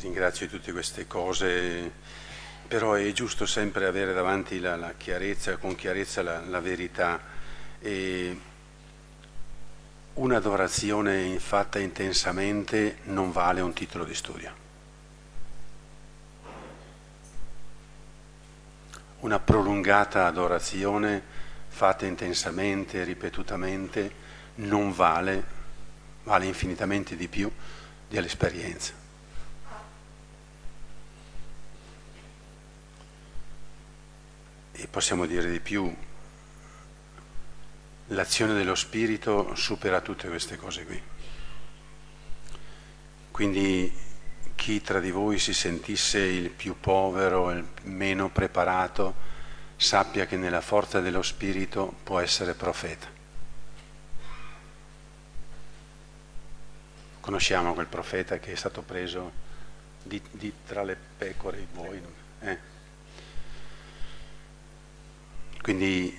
ringrazio di tutte queste cose, però è giusto sempre avere davanti la chiarezza, con chiarezza la verità. E un'adorazione fatta intensamente non vale un titolo di studio. Una prolungata adorazione fatta intensamente, ripetutamente, non vale infinitamente di più dell'esperienza. E possiamo dire di più, l'azione dello Spirito supera tutte queste cose qui. Quindi chi tra di voi si sentisse il più povero, il meno preparato, sappia che nella forza dello Spirito può essere profeta. Conosciamo quel profeta che è stato preso di tra le pecore e i buoi. Quindi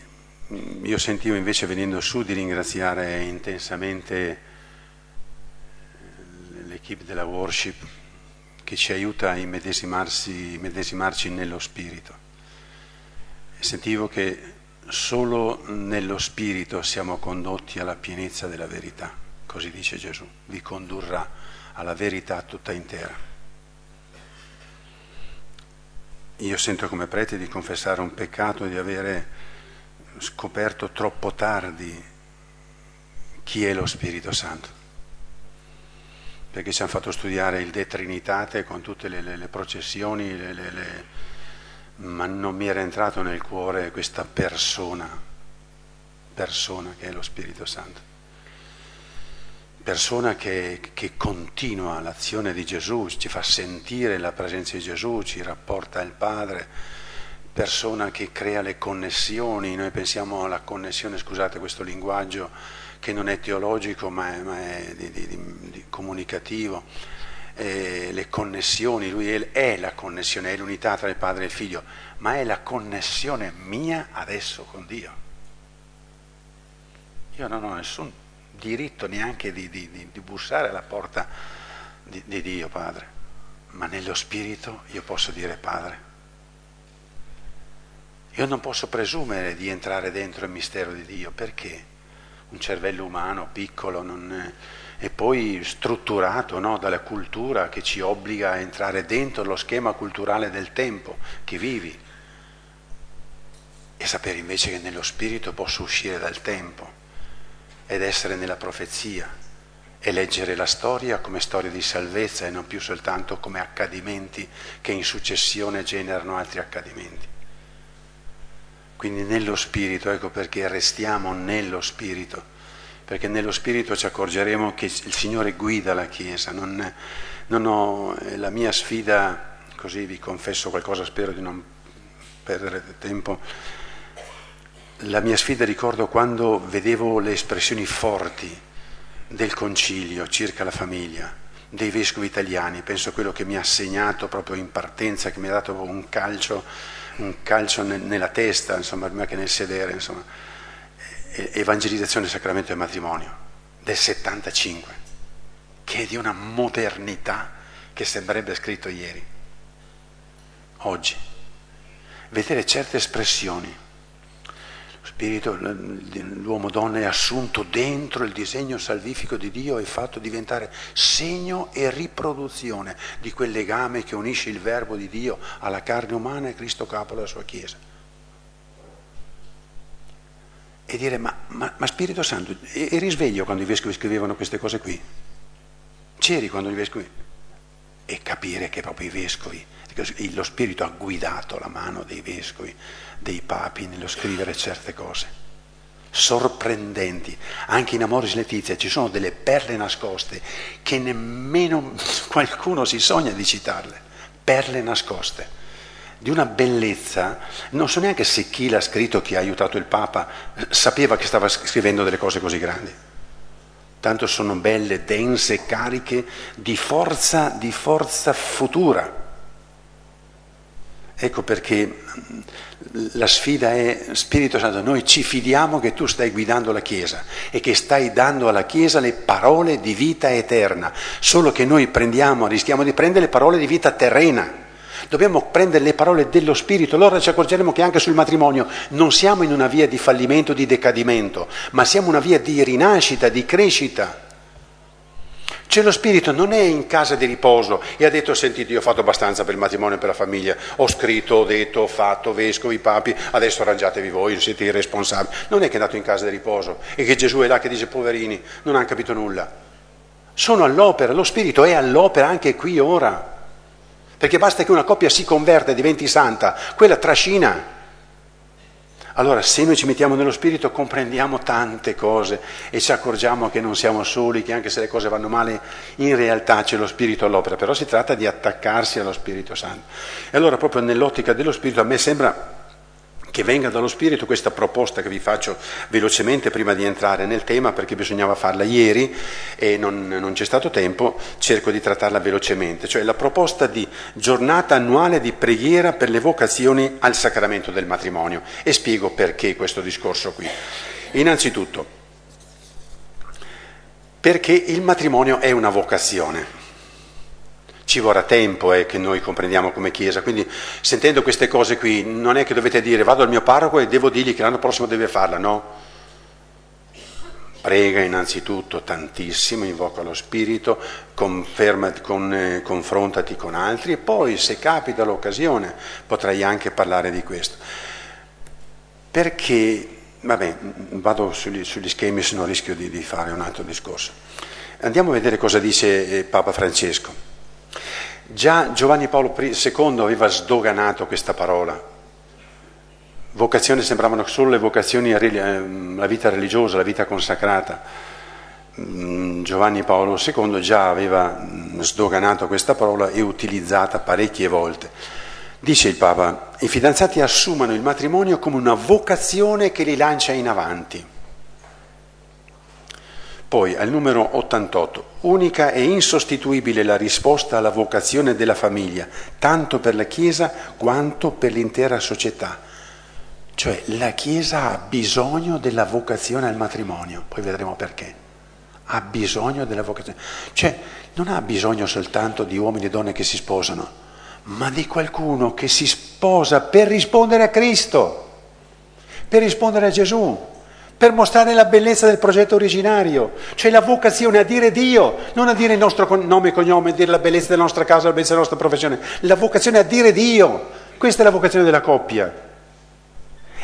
io sentivo invece, venendo su, di ringraziare intensamente l'equipe della worship che ci aiuta a immedesimarci nello Spirito. E sentivo che solo nello Spirito siamo condotti alla pienezza della verità, così dice Gesù, vi condurrà alla verità tutta intera. Io sento come prete di confessare un peccato, di avere scoperto troppo tardi chi è lo Spirito Santo, perché ci hanno fatto studiare il De Trinitate con tutte le processioni, ma non mi era entrato nel cuore questa persona che è lo Spirito Santo, persona che continua l'azione di Gesù, ci fa sentire la presenza di Gesù, ci rapporta al Padre, persona che crea le connessioni. Noi pensiamo alla connessione, scusate questo linguaggio che non è teologico ma è di comunicativo, le connessioni, lui è la connessione, è l'unità tra il Padre e il Figlio, ma è la connessione mia adesso con Dio. Io non ho nessun diritto neanche di bussare alla porta di Dio Padre, ma nello Spirito io posso dire Padre. Io non posso presumere di entrare dentro il mistero di Dio, perché un cervello umano piccolo e poi strutturato dalla cultura che ci obbliga a entrare dentro lo schema culturale del tempo che vivi, e sapere invece che nello Spirito posso uscire dal tempo ed essere nella profezia e leggere la storia come storia di salvezza e non più soltanto come accadimenti che in successione generano altri accadimenti. Quindi nello Spirito, ecco perché restiamo nello Spirito, perché nello Spirito ci accorgeremo che il Signore guida la Chiesa. La mia sfida, così vi confesso qualcosa, spero di non perdere tempo, la mia sfida, ricordo quando vedevo le espressioni forti del Concilio circa la famiglia, dei vescovi italiani, penso quello che mi ha segnato proprio in partenza, che mi ha dato un calcio nella testa, insomma, prima che nel sedere, insomma, evangelizzazione, sacramento del matrimonio del 75, che è di una modernità che sembrerebbe scritto ieri. Oggi vedere certe espressioni, lo Spirito, l'uomo donna è assunto dentro il disegno salvifico di Dio e fatto diventare segno e riproduzione di quel legame che unisce il Verbo di Dio alla carne umana e Cristo capo della sua Chiesa. E dire, ma Spirito Santo, eri sveglio quando i vescovi scrivevano queste cose qui? C'eri quando i vescovi? E capire che proprio i vescovi, lo Spirito ha guidato la mano dei vescovi, dei papi nello scrivere certe cose sorprendenti. Anche in Amoris Laetitia ci sono delle perle nascoste che nemmeno qualcuno si sogna di citarle, perle nascoste di una bellezza. Non so neanche se chi l'ha scritto, chi ha aiutato il Papa, sapeva che stava scrivendo delle cose così grandi, tanto sono belle, dense, cariche di forza futura. Ecco perché la sfida è: Spirito Santo, noi ci fidiamo che tu stai guidando la Chiesa e che stai dando alla Chiesa le parole di vita eterna, solo che noi rischiamo di prendere le parole di vita terrena. Dobbiamo prendere le parole dello Spirito, allora ci accorgeremo che anche sul matrimonio non siamo in una via di fallimento, di decadimento, ma siamo in una via di rinascita, di crescita. Cioè lo Spirito non è in casa di riposo e ha detto: sentite, io ho fatto abbastanza per il matrimonio e per la famiglia, ho scritto, ho detto, ho fatto, vescovi, papi, adesso arrangiatevi voi, siete i responsabili. Non è che è nato in casa di riposo e che Gesù è là che dice: poverini, non hanno capito nulla. Sono all'opera, lo Spirito è all'opera anche qui ora, perché basta che una coppia si converta e diventi santa, quella trascina. Allora, se noi ci mettiamo nello Spirito, comprendiamo tante cose e ci accorgiamo che non siamo soli, che anche se le cose vanno male, in realtà c'è lo Spirito all'opera, però si tratta di attaccarsi allo Spirito Santo. E allora, proprio nell'ottica dello Spirito, a me sembra che venga dallo Spirito questa proposta che vi faccio velocemente prima di entrare nel tema, perché bisognava farla ieri e non c'è stato tempo, cerco di trattarla velocemente, cioè la proposta di giornata annuale di preghiera per le vocazioni al sacramento del matrimonio, e spiego perché questo discorso qui. Innanzitutto, perché il matrimonio è una vocazione. Ci vorrà tempo che noi comprendiamo come Chiesa, quindi sentendo queste cose qui non è che dovete dire: vado al mio parroco e devo dirgli che l'anno prossimo deve farla, no. Prega innanzitutto tantissimo, invoca lo Spirito, confrontati con altri e poi, se capita l'occasione, potrai anche parlare di questo. Perché, vabbè, vado sugli schemi, se no rischio di fare un altro discorso. Andiamo a vedere cosa dice Papa Francesco. Già Giovanni Paolo II aveva sdoganato questa parola. Vocazione sembravano solo le vocazioni, la vita religiosa, la vita consacrata. Giovanni Paolo II già aveva sdoganato questa parola e utilizzata parecchie volte. Dice il Papa: i fidanzati assumano il matrimonio come una vocazione che li lancia in avanti. Poi, al numero 88, unica e insostituibile la risposta alla vocazione della famiglia, tanto per la Chiesa quanto per l'intera società. Cioè, la Chiesa ha bisogno della vocazione al matrimonio, poi vedremo perché. Ha bisogno della vocazione. Cioè, non ha bisogno soltanto di uomini e donne che si sposano, ma di qualcuno che si sposa per rispondere a Cristo, per rispondere a Gesù, per mostrare la bellezza del progetto originario, cioè la vocazione a dire Dio, non a dire il nostro nome e cognome, a dire la bellezza della nostra casa, la bellezza della nostra professione, la vocazione a dire Dio, questa è la vocazione della coppia.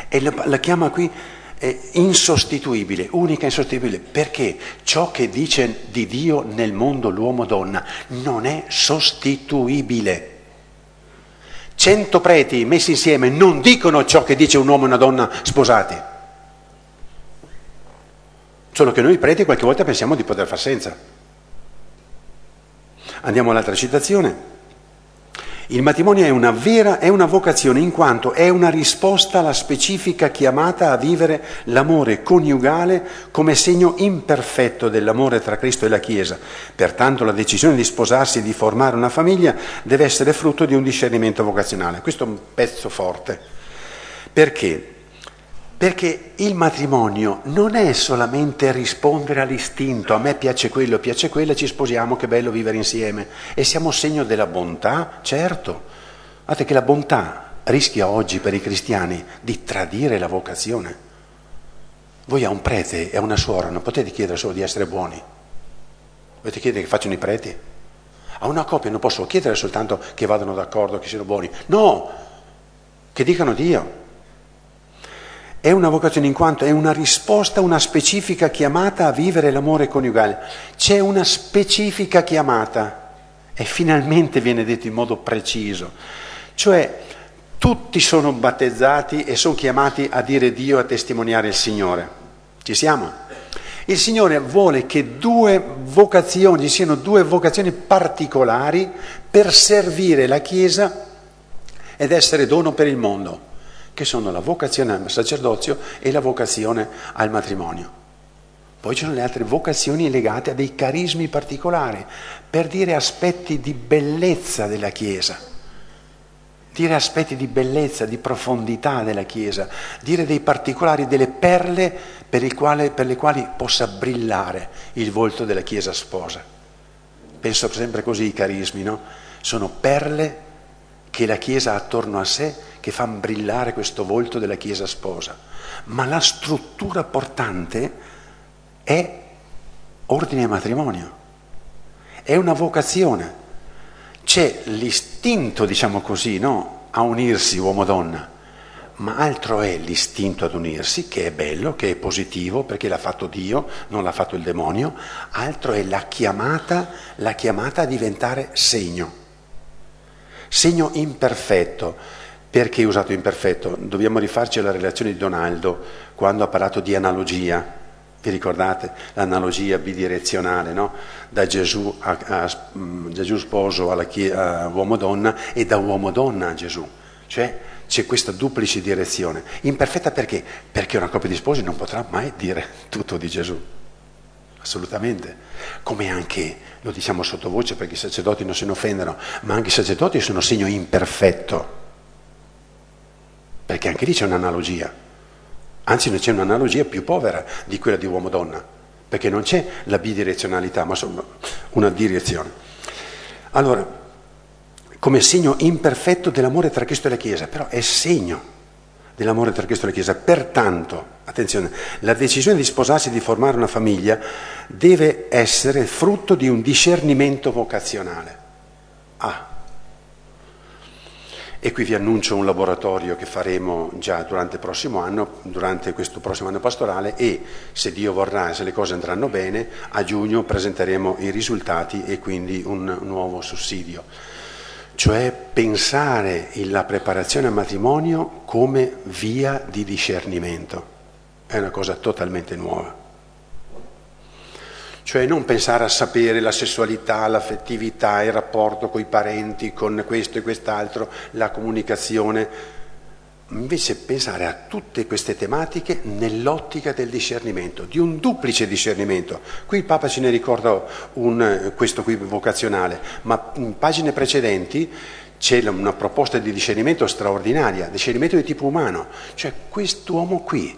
E la chiama qui insostituibile, unica e insostituibile, perché ciò che dice di Dio nel mondo l'uomo-donna non è sostituibile. 100 preti messi insieme non dicono ciò che dice un uomo e una donna sposati. Solo che noi preti qualche volta pensiamo di poter far senza. Andiamo all'altra citazione. Il matrimonio è una vocazione in quanto è una risposta alla specifica chiamata a vivere l'amore coniugale come segno imperfetto dell'amore tra Cristo e la Chiesa. Pertanto la decisione di sposarsi e di formare una famiglia deve essere frutto di un discernimento vocazionale. Questo è un pezzo forte. Perché? Perché il matrimonio non è solamente rispondere all'istinto, a me piace quello, piace quella, ci sposiamo, che bello vivere insieme. E siamo segno della bontà, certo. Guardate che la bontà rischia oggi per i cristiani di tradire la vocazione. Voi a un prete e a una suora non potete chiedere solo di essere buoni. Potete chiedere che facciano i preti. A una coppia non posso chiedere soltanto che vadano d'accordo, che siano buoni. No! Che dicano Dio. È una vocazione in quanto è una risposta a una specifica chiamata a vivere l'amore coniugale. C'è una specifica chiamata e finalmente viene detto in modo preciso. Cioè tutti sono battezzati e sono chiamati a dire Dio, a testimoniare il Signore. Ci siamo? Il Signore vuole che ci siano due vocazioni particolari per servire la Chiesa ed essere dono per il mondo, che sono la vocazione al sacerdozio e la vocazione al matrimonio. Poi ci sono le altre vocazioni legate a dei carismi particolari, per dire aspetti di bellezza della Chiesa, dire aspetti di bellezza, di profondità della Chiesa, dire dei particolari, delle perle per le quali possa brillare il volto della Chiesa sposa. Penso sempre così ai carismi, no? Sono perle che la Chiesa ha attorno a sé, che fanno brillare questo volto della Chiesa sposa. Ma la struttura portante è ordine e matrimonio, è una vocazione. C'è l'istinto, diciamo così, no? A unirsi uomo-donna, ma altro è l'istinto ad unirsi, che è bello, che è positivo, perché l'ha fatto Dio, non l'ha fatto il demonio, altro è la chiamata a diventare segno imperfetto. Perché usato imperfetto? Dobbiamo rifarci alla relazione di Donaldo, quando ha parlato di analogia. Vi ricordate l'analogia bidirezionale, no? Da Gesù a Gesù sposo a uomo-donna e da uomo-donna a Gesù. Cioè c'è questa duplice direzione. Imperfetta perché? Perché una coppia di sposi non potrà mai dire tutto di Gesù. Assolutamente. Come anche, lo diciamo sottovoce perché i sacerdoti non se ne offendono, ma anche i sacerdoti sono segno imperfetto. Perché anche lì c'è un'analogia. Anzi, c'è un'analogia più povera di quella di uomo-donna, perché non c'è la bidirezionalità, ma una direzione. Allora, come segno imperfetto dell'amore tra Cristo e la Chiesa, però è segno dell'amore tra Cristo e la Chiesa. Pertanto, attenzione, la decisione di sposarsi e di formare una famiglia deve essere frutto di un discernimento vocazionale. E qui vi annuncio un laboratorio che faremo già durante questo prossimo anno pastorale, e se Dio vorrà, se le cose andranno bene, a giugno presenteremo i risultati e quindi un nuovo sussidio. Cioè pensare la preparazione al matrimonio come via di discernimento. È una cosa totalmente nuova. Cioè non pensare a sapere la sessualità, l'affettività, il rapporto con i parenti, con questo e quest'altro, la comunicazione. Invece pensare a tutte queste tematiche nell'ottica del discernimento, di un duplice discernimento. Qui il Papa ce ne ricorda questo qui vocazionale, ma in pagine precedenti c'è una proposta di discernimento straordinaria, discernimento di tipo umano. Cioè quest'uomo qui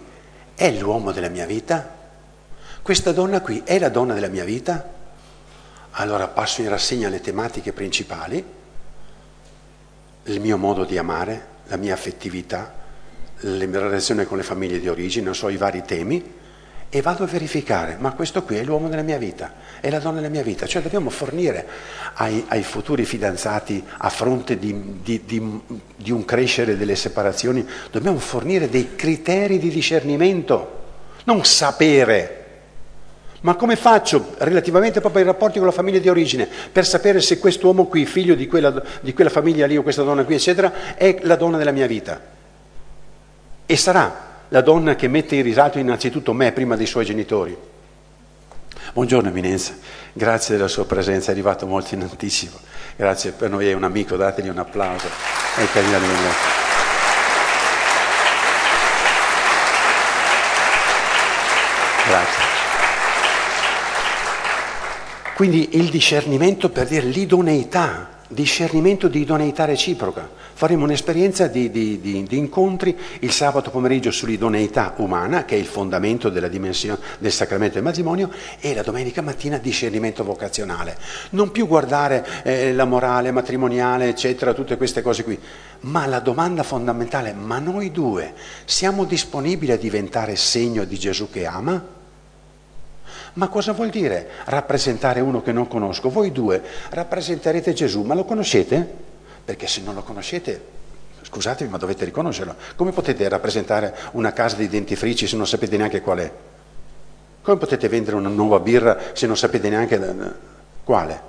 è l'uomo della mia vita? Questa donna qui è la donna della mia vita? Allora passo in rassegna le tematiche principali, il mio modo di amare, la mia affettività, la mia relazione con le famiglie di origine, non so, i vari temi, e vado a verificare, ma questo qui è l'uomo della mia vita, è la donna della mia vita. Cioè dobbiamo fornire ai futuri fidanzati, a fronte di un crescere delle separazioni, dobbiamo fornire dei criteri di discernimento, non sapere. Ma come faccio relativamente proprio ai rapporti con la famiglia di origine per sapere se quest'uomo qui, figlio di quella famiglia lì o questa donna qui, eccetera, è la donna della mia vita? E sarà la donna che mette in risalto innanzitutto me prima dei suoi genitori. Buongiorno Eminenza, grazie della sua presenza, è arrivato molto in anticipo. Grazie, per noi è un amico, dategli un applauso. È carina di me. Grazie. Quindi il discernimento per dire l'idoneità, discernimento di idoneità reciproca. Faremo un'esperienza di incontri il sabato pomeriggio sull'idoneità umana, che è il fondamento della dimensione del sacramento del matrimonio, e la domenica mattina discernimento vocazionale. Non più guardare la morale matrimoniale, eccetera, tutte queste cose qui, ma la domanda fondamentale, ma noi due siamo disponibili a diventare segno di Gesù che ama? Ma cosa vuol dire rappresentare uno che non conosco? Voi due rappresenterete Gesù, ma lo conoscete? Perché se non lo conoscete, scusatemi, ma dovete riconoscerlo. Come potete rappresentare una casa di dentifrici se non sapete neanche qual è? Come potete vendere una nuova birra se non sapete neanche quale?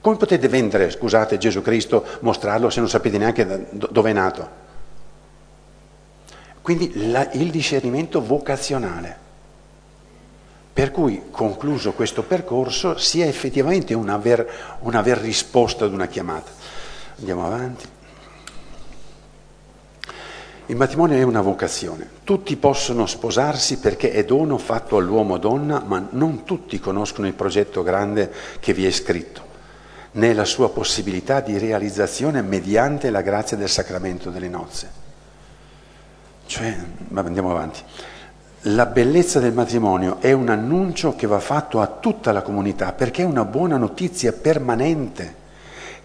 Come potete vendere, scusate, Gesù Cristo, mostrarlo se non sapete neanche dove è nato? Quindi il discernimento vocazionale. Per cui, concluso questo percorso, sia effettivamente un aver risposto ad una chiamata. Andiamo avanti. Il matrimonio è una vocazione. Tutti possono sposarsi perché è dono fatto all'uomo-donna, ma non tutti conoscono il progetto grande che vi è scritto. né la sua possibilità di realizzazione mediante la grazia del sacramento delle nozze. Cioè, andiamo avanti. La bellezza del matrimonio è un annuncio che va fatto a tutta la comunità, perché è una buona notizia permanente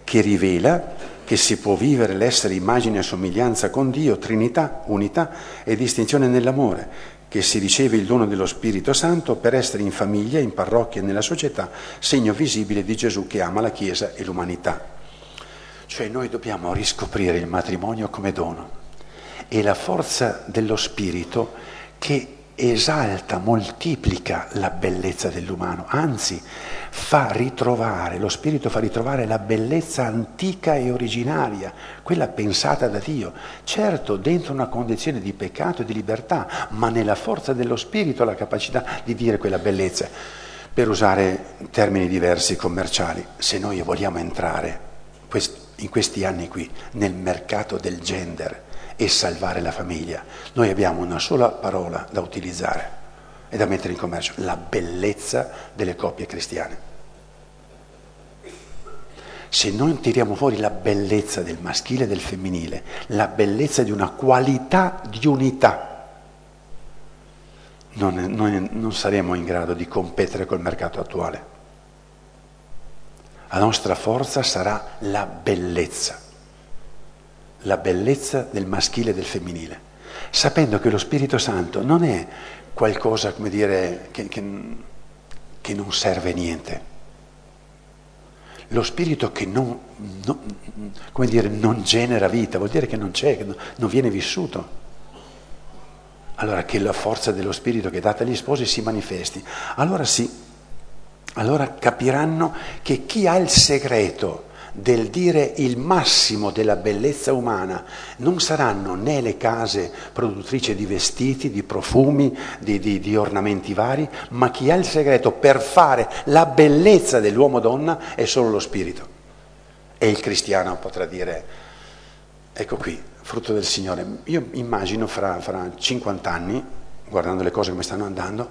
che rivela che si può vivere l'essere immagine e somiglianza con Dio, Trinità, unità e distinzione nell'amore, che si riceve il dono dello Spirito Santo per essere in famiglia, in parrocchia e nella società, segno visibile di Gesù che ama la Chiesa e l'umanità. Cioè noi dobbiamo riscoprire il matrimonio come dono e la forza dello Spirito che esalta, moltiplica la bellezza dell'umano, anzi fa ritrovare, lo Spirito fa ritrovare la bellezza antica e originaria, quella pensata da Dio, certo dentro una condizione di peccato e di libertà, ma nella forza dello Spirito la capacità di dire quella bellezza. Per usare termini diversi commerciali, se noi vogliamo entrare in questi anni qui nel mercato del gender e salvare la famiglia, noi abbiamo una sola parola da utilizzare e da mettere in commercio: la bellezza delle coppie cristiane. Se noi tiriamo fuori la bellezza del maschile e del femminile, la bellezza di una qualità di unità, noi non saremo in grado di competere col mercato attuale. La nostra forza sarà la bellezza del maschile e del femminile, sapendo che lo Spirito Santo non è qualcosa, come dire, che non serve a niente. Lo Spirito che non genera vita, vuol dire che non c'è, che non viene vissuto. Allora che la forza dello Spirito che è data agli sposi si manifesti. Allora sì, allora capiranno che chi ha il segreto del dire il massimo della bellezza umana non saranno né le case produttrici di vestiti, di profumi, di ornamenti vari, ma chi ha il segreto per fare la bellezza dell'uomo-donna è solo lo Spirito. E il cristiano potrà dire: ecco qui, frutto del Signore. Io immagino fra 50 anni, guardando le cose come stanno andando,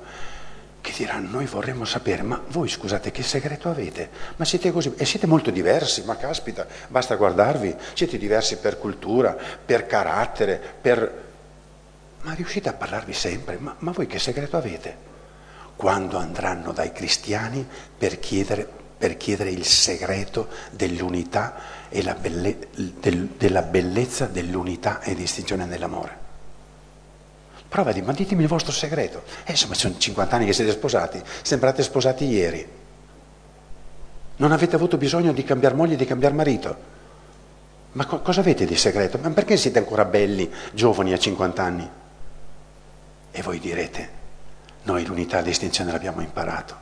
che diranno: noi vorremmo sapere, ma voi scusate che segreto avete? Ma siete così, e siete molto diversi, ma caspita, basta guardarvi, siete diversi per cultura, per carattere, ma riuscite a parlarvi sempre, ma voi che segreto avete? Quando andranno dai cristiani per chiedere il segreto dell'unità e della bellezza dell'unità e distinzione nell'amore. Prova ma ditemi il vostro segreto. Insomma, sono 50 anni che siete sposati, sembrate sposati ieri. Non avete avuto bisogno di cambiare moglie, di cambiare marito. Ma cosa avete di segreto? Ma perché siete ancora belli, giovani a 50 anni? E voi direte: noi l'unità e la distinzione l'abbiamo imparato.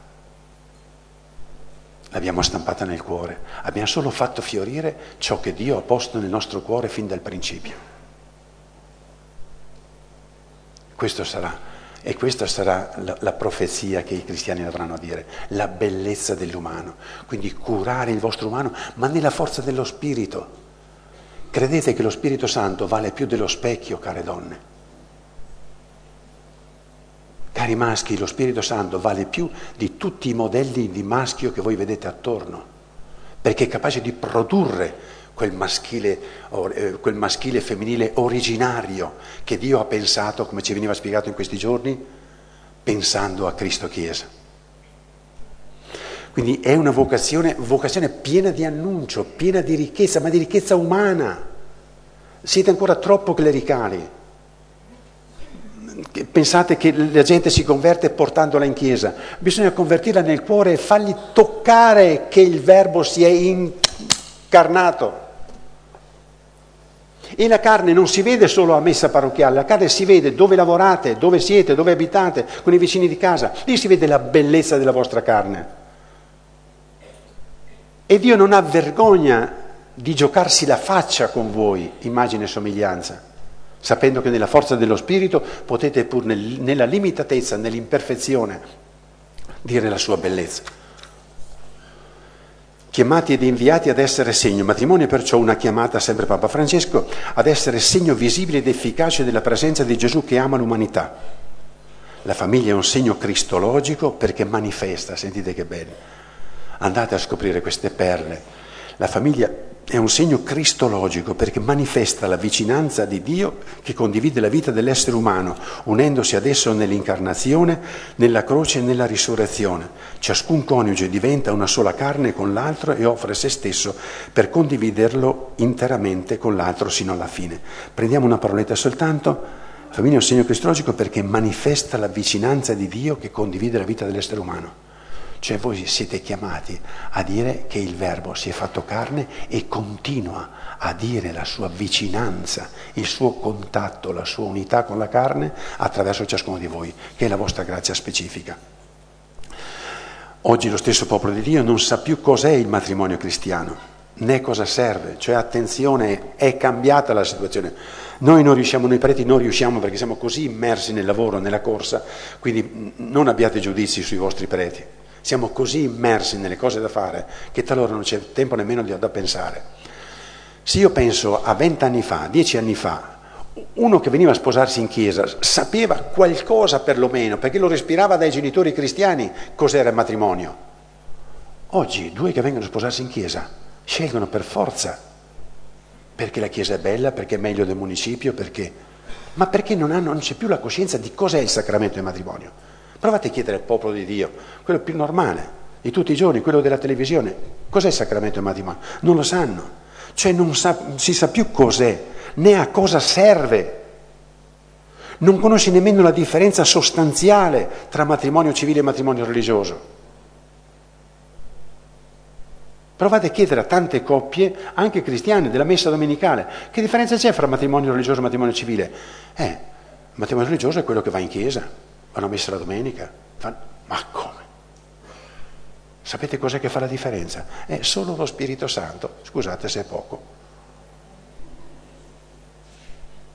L'abbiamo stampata nel cuore. Abbiamo solo fatto fiorire ciò che Dio ha posto nel nostro cuore fin dal principio. Questo sarà, e questa sarà la profezia che i cristiani dovranno dire, la bellezza dell'umano. Quindi curare il vostro umano, ma nella forza dello Spirito. Credete che lo Spirito Santo vale più dello specchio, care donne. Cari maschi, lo Spirito Santo vale più di tutti i modelli di maschio che voi vedete attorno, perché è capace di produrre quel maschile femminile originario che Dio ha pensato, come ci veniva spiegato in questi giorni, pensando a Cristo Chiesa. Quindi è una vocazione piena di annuncio, piena di ricchezza, ma di ricchezza umana. Siete ancora troppo clericali. Pensate che la gente si converte portandola in chiesa. Bisogna convertirla nel cuore e fargli toccare che il Verbo si è incarnato. E la carne non si vede solo a messa parrocchiale, la carne si vede dove lavorate, dove siete, dove abitate, con i vicini di casa. Lì si vede la bellezza della vostra carne. E Dio non ha vergogna di giocarsi la faccia con voi, immagine e somiglianza, sapendo che nella forza dello Spirito potete pur nella limitatezza, nell'imperfezione, dire la sua bellezza. Chiamati ed inviati ad essere segno. Il matrimonio è perciò una chiamata, sempre Papa Francesco, ad essere segno visibile ed efficace della presenza di Gesù che ama l'umanità. La famiglia è un segno cristologico perché manifesta, sentite che bello. Andate a scoprire queste perle. La famiglia è un segno cristologico perché manifesta la vicinanza di Dio che condivide la vita dell'essere umano, unendosi ad esso nell'incarnazione, nella croce e nella risurrezione. Ciascun coniuge diventa una sola carne con l'altro e offre se stesso per condividerlo interamente con l'altro sino alla fine. Prendiamo una paroletta soltanto. La famiglia è un segno cristologico perché manifesta la vicinanza di Dio che condivide la vita dell'essere umano. Cioè voi siete chiamati a dire che il Verbo si è fatto carne e continua a dire la sua vicinanza, il suo contatto, la sua unità con la carne attraverso ciascuno di voi, che è la vostra grazia specifica. Oggi lo stesso popolo di Dio non sa più cos'è il matrimonio cristiano, né cosa serve. Cioè attenzione, è cambiata la situazione. Noi preti non riusciamo perché siamo così immersi nel lavoro, nella corsa, quindi non abbiate giudizi sui vostri preti. Siamo così immersi nelle cose da fare che talora non c'è tempo nemmeno da pensare. Se io penso a 20 anni fa, 10 anni fa, uno che veniva a sposarsi in chiesa sapeva qualcosa perlomeno, perché lo respirava dai genitori cristiani, cos'era il matrimonio. Oggi 2 che vengono a sposarsi in chiesa scelgono per forza, perché la chiesa è bella, perché è meglio del municipio, perché... Ma perché non c'è più la coscienza di cos'è il sacramento del matrimonio? Provate a chiedere al popolo di Dio, quello più normale, di tutti i giorni, quello della televisione, cos'è il sacramento del matrimonio? Non lo sanno, cioè non si sa più cos'è, né a cosa serve. Non conosci nemmeno la differenza sostanziale tra matrimonio civile e matrimonio religioso. Provate a chiedere a tante coppie, anche cristiane, della messa domenicale, che differenza c'è fra matrimonio religioso e matrimonio civile? Il matrimonio religioso è quello che va in chiesa. Vanno a messa la domenica, ma come? Sapete cos'è che fa la differenza? È solo lo Spirito Santo, scusate se è poco.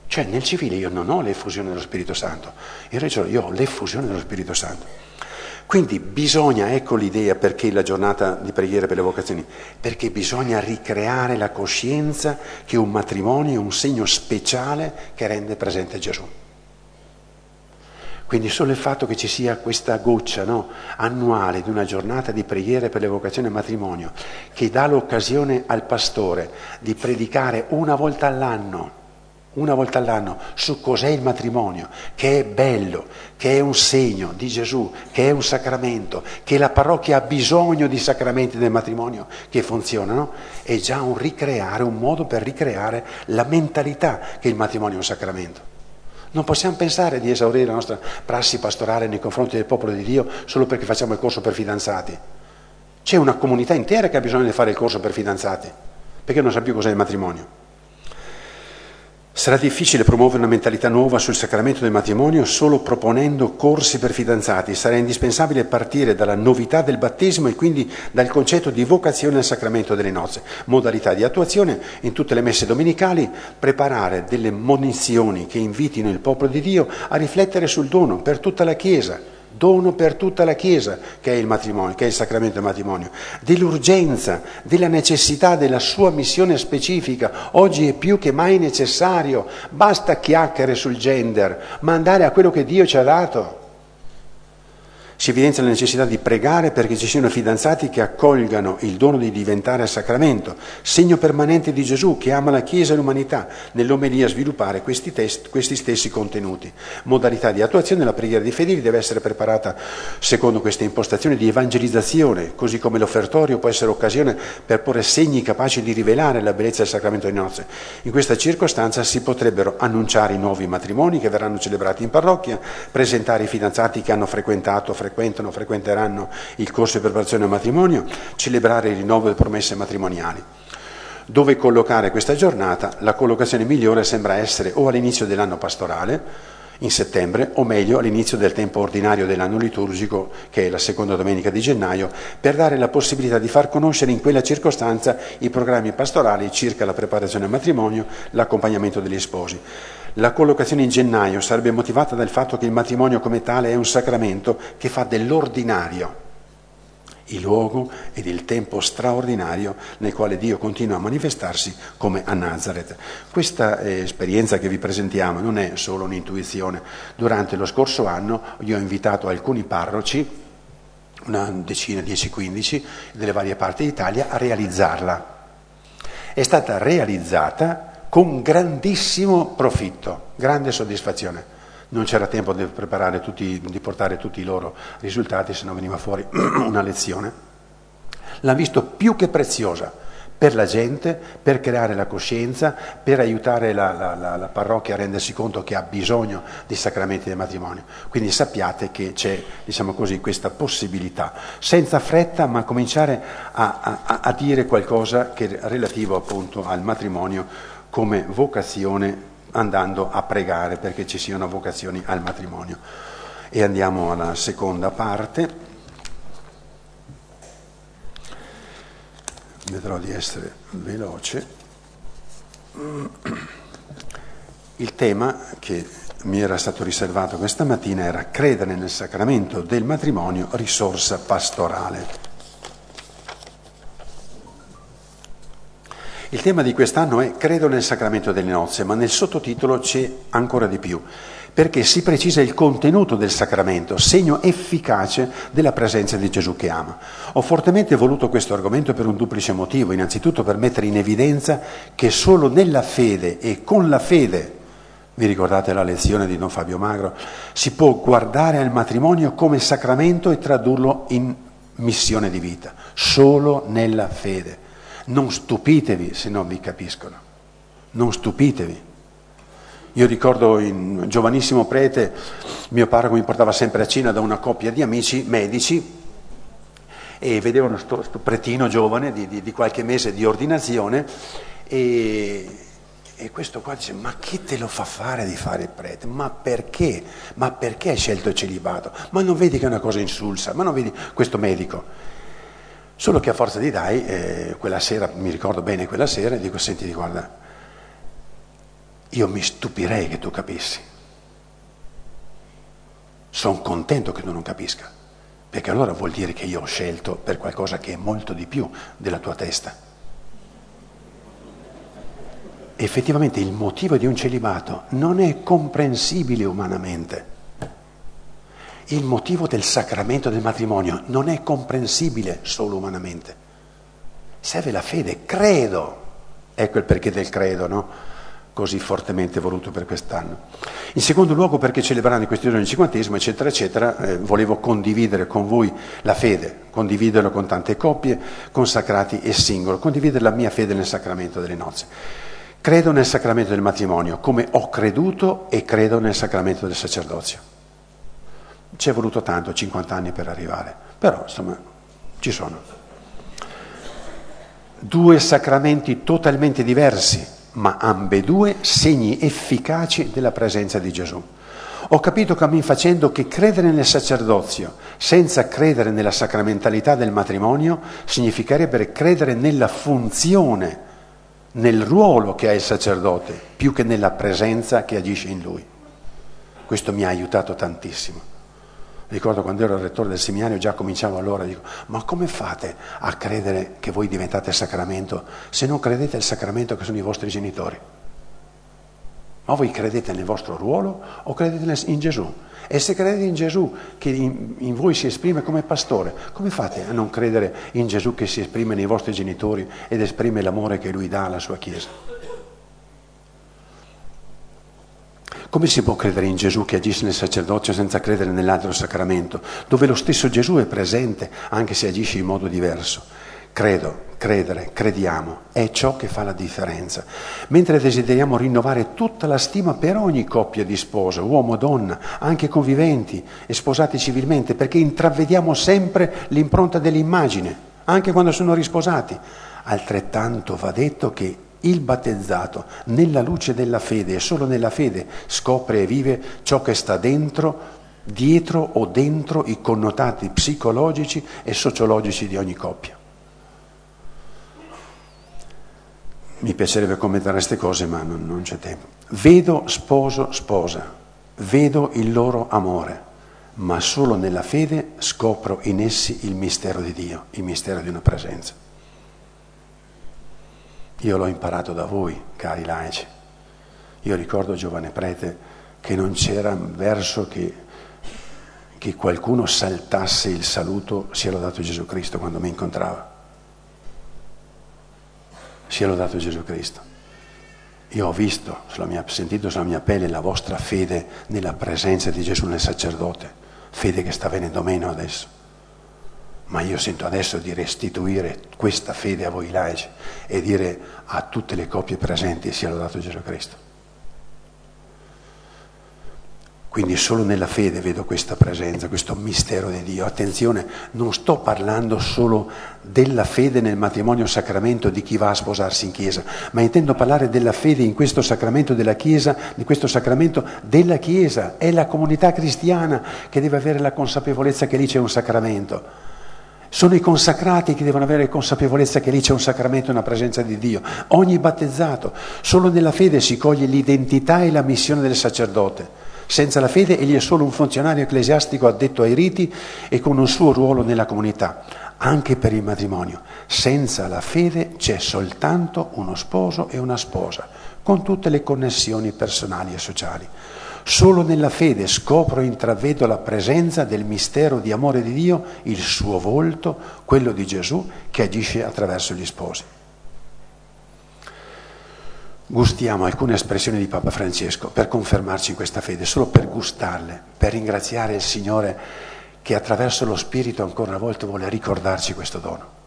Cioè nel civile io non ho l'effusione dello Spirito Santo, in religione io ho l'effusione dello Spirito Santo. Quindi bisogna, ecco l'idea perché la giornata di preghiera per le vocazioni, perché bisogna ricreare la coscienza che un matrimonio è un segno speciale che rende presente Gesù. Quindi solo il fatto che ci sia questa goccia annuale di una giornata di preghiere per l'evocazione e matrimonio, che dà l'occasione al pastore di predicare una volta all'anno su cos'è il matrimonio, che è bello, che è un segno di Gesù, che è un sacramento, che la parrocchia ha bisogno di sacramenti del matrimonio che funzionano, è già un modo per ricreare la mentalità che il matrimonio è un sacramento. Non possiamo pensare di esaurire la nostra prassi pastorale nei confronti del popolo di Dio solo perché facciamo il corso per fidanzati. C'è una comunità intera che ha bisogno di fare il corso per fidanzati, perché non sa più cos'è il matrimonio. Sarà difficile promuovere una mentalità nuova sul sacramento del matrimonio solo proponendo corsi per fidanzati. Sarà indispensabile partire dalla novità del battesimo e quindi dal concetto di vocazione al sacramento delle nozze. Modalità di attuazione: in tutte le messe domenicali preparare delle monizioni che invitino il popolo di Dio a riflettere sul dono per tutta la Chiesa. Dono per tutta la Chiesa, che è il matrimonio, che è il sacramento del matrimonio, dell'urgenza, della necessità della sua missione specifica. Oggi è più che mai necessario, basta chiacchiere sul gender, ma andare a quello che Dio ci ha dato. Si evidenzia la necessità di pregare perché ci siano fidanzati che accolgano il dono di diventare sacramento, segno permanente di Gesù che ama la Chiesa e l'umanità, nell'omelia sviluppare questi stessi contenuti. Modalità di attuazione: la preghiera dei fedeli deve essere preparata secondo questa impostazione di evangelizzazione, così come l'offertorio può essere occasione per porre segni capaci di rivelare la bellezza del sacramento di nozze. In questa circostanza si potrebbero annunciare i nuovi matrimoni che verranno celebrati in parrocchia, presentare i fidanzati che hanno frequenteranno il corso di preparazione al matrimonio, celebrare il rinnovo delle promesse matrimoniali. Dove collocare questa giornata? La collocazione migliore sembra essere o all'inizio dell'anno pastorale, in settembre, o meglio all'inizio del tempo ordinario dell'anno liturgico, che è la seconda domenica di gennaio, per dare la possibilità di far conoscere in quella circostanza i programmi pastorali circa la preparazione al matrimonio, l'accompagnamento degli sposi. La collocazione in gennaio sarebbe motivata dal fatto che il matrimonio come tale è un sacramento che fa dell'ordinario il luogo ed il tempo straordinario nel quale Dio continua a manifestarsi come a Nazareth. Questa esperienza che vi presentiamo non è solo un'intuizione. Durante lo scorso anno io ho invitato alcuni parroci, una decina, 10-15, delle varie parti d'Italia, a realizzarla. è stata realizzata con grandissimo profitto, grande soddisfazione. Non c'era tempo di preparare di portare tutti i loro risultati, se no veniva fuori una lezione. L'hanno visto più che preziosa per la gente, per creare la coscienza, per aiutare la parrocchia a rendersi conto che ha bisogno di sacramenti del matrimonio. Quindi sappiate che c'è, diciamo così, questa possibilità, senza fretta, ma cominciare a dire qualcosa che è relativo appunto al matrimonio come vocazione, andando a pregare perché ci siano vocazioni al matrimonio. E andiamo alla seconda parte. Vedrò di essere veloce. Il tema che mi era stato riservato questa mattina era credere nel sacramento del matrimonio, risorsa pastorale. Il tema di quest'anno è credo nel sacramento delle nozze, ma nel sottotitolo c'è ancora di più, perché si precisa il contenuto del sacramento, segno efficace della presenza di Gesù che ama. Ho fortemente voluto questo argomento per un duplice motivo, innanzitutto per mettere in evidenza che solo nella fede e con la fede, vi ricordate la lezione di Don Fabio Magro, si può guardare al matrimonio come sacramento e tradurlo in missione di vita, solo nella fede. Non stupitevi se non vi capiscono, non stupitevi. Io ricordo in giovanissimo prete, mio parroco mi portava sempre a cena da una coppia di amici medici e vedevano sto pretino giovane di qualche mese di ordinazione e questo qua dice: ma chi te lo fa fare di fare il prete? Ma perché? Ma perché hai scelto il celibato? Ma non vedi che è una cosa insulsa? Ma non vedi questo medico? Solo che a forza di dai, quella sera, mi ricordo bene quella sera, dico: senti, guarda, io mi stupirei che tu capissi. Sono contento che tu non capisca, perché allora vuol dire che io ho scelto per qualcosa che è molto di più della tua testa. Effettivamente il motivo di un celibato non è comprensibile umanamente. Il motivo del sacramento del matrimonio non è comprensibile solo umanamente. Serve la fede, credo. Ecco il perché del credo, no? Così fortemente voluto per quest'anno. In secondo luogo, perché celebrando in questi giorni il 50° eccetera eccetera, volevo condividere con voi la fede, condividerlo con tante coppie, consacrati e singolo, condividere la mia fede nel sacramento delle nozze. Credo nel sacramento del matrimonio, come ho creduto e credo nel sacramento del sacerdozio. Ci è voluto tanto, 50 anni per arrivare, però insomma ci sono. Due sacramenti totalmente diversi, ma ambedue segni efficaci della presenza di Gesù. Ho capito cammin facendo che credere nel sacerdozio senza credere nella sacramentalità del matrimonio significherebbe credere nella funzione, nel ruolo che ha il sacerdote, più che nella presenza che agisce in lui. Questo mi ha aiutato tantissimo. Ricordo quando ero rettore del seminario, già cominciavo allora, dico: ma come fate a credere che voi diventate sacramento se non credete al sacramento che sono i vostri genitori? Ma voi credete nel vostro ruolo o credete in Gesù? E se credete in Gesù che in voi si esprime come pastore, come fate a non credere in Gesù che si esprime nei vostri genitori ed esprime l'amore che lui dà alla sua Chiesa? Come si può credere in Gesù che agisce nel sacerdozio senza credere nell'altro sacramento, dove lo stesso Gesù è presente, anche se agisce in modo diverso? Credo, credere, crediamo, è ciò che fa la differenza. Mentre desideriamo rinnovare tutta la stima per ogni coppia di sposa, uomo, donna, anche conviventi e sposati civilmente, perché intravediamo sempre l'impronta dell'immagine, anche quando sono risposati. Altrettanto va detto che il battezzato, nella luce della fede e solo nella fede, scopre e vive ciò che sta dentro, dietro o dentro i connotati psicologici e sociologici di ogni coppia. Mi piacerebbe commentare queste cose, ma non c'è tempo. Vedo sposo, sposa, vedo il loro amore, ma solo nella fede scopro in essi il mistero di Dio, il mistero di una presenza. Io l'ho imparato da voi, cari laici. Io ricordo, giovane prete, che non c'era verso che qualcuno saltasse il saluto: sia lodato Gesù Cristo, quando mi incontrava. Sia lodato Gesù Cristo. Io ho visto, sentito sulla mia pelle la vostra fede nella presenza di Gesù nel sacerdote, fede che sta venendo meno adesso. Ma io sento adesso di restituire questa fede a voi laici e dire a tutte le coppie presenti: sia lodato Gesù Cristo. Quindi solo nella fede vedo questa presenza, questo mistero di Dio. Attenzione, non sto parlando solo della fede nel matrimonio sacramento di chi va a sposarsi in chiesa, ma intendo parlare della fede in questo sacramento della chiesa, di questo sacramento della chiesa. È la comunità cristiana che deve avere la consapevolezza che lì c'è un sacramento. Sono i consacrati che devono avere consapevolezza che lì c'è un sacramento, una presenza di Dio. Ogni battezzato, solo nella fede si coglie l'identità e la missione del sacerdote. Senza la fede egli è solo un funzionario ecclesiastico addetto ai riti e con un suo ruolo nella comunità, anche per il matrimonio. Senza la fede c'è soltanto uno sposo e una sposa, con tutte le connessioni personali e sociali. Solo nella fede scopro e intravedo la presenza del mistero di amore di Dio, il suo volto, quello di Gesù che agisce attraverso gli sposi. Gustiamo alcune espressioni di Papa Francesco per confermarci in questa fede, solo per gustarle, per ringraziare il Signore che attraverso lo Spirito ancora una volta vuole ricordarci questo dono.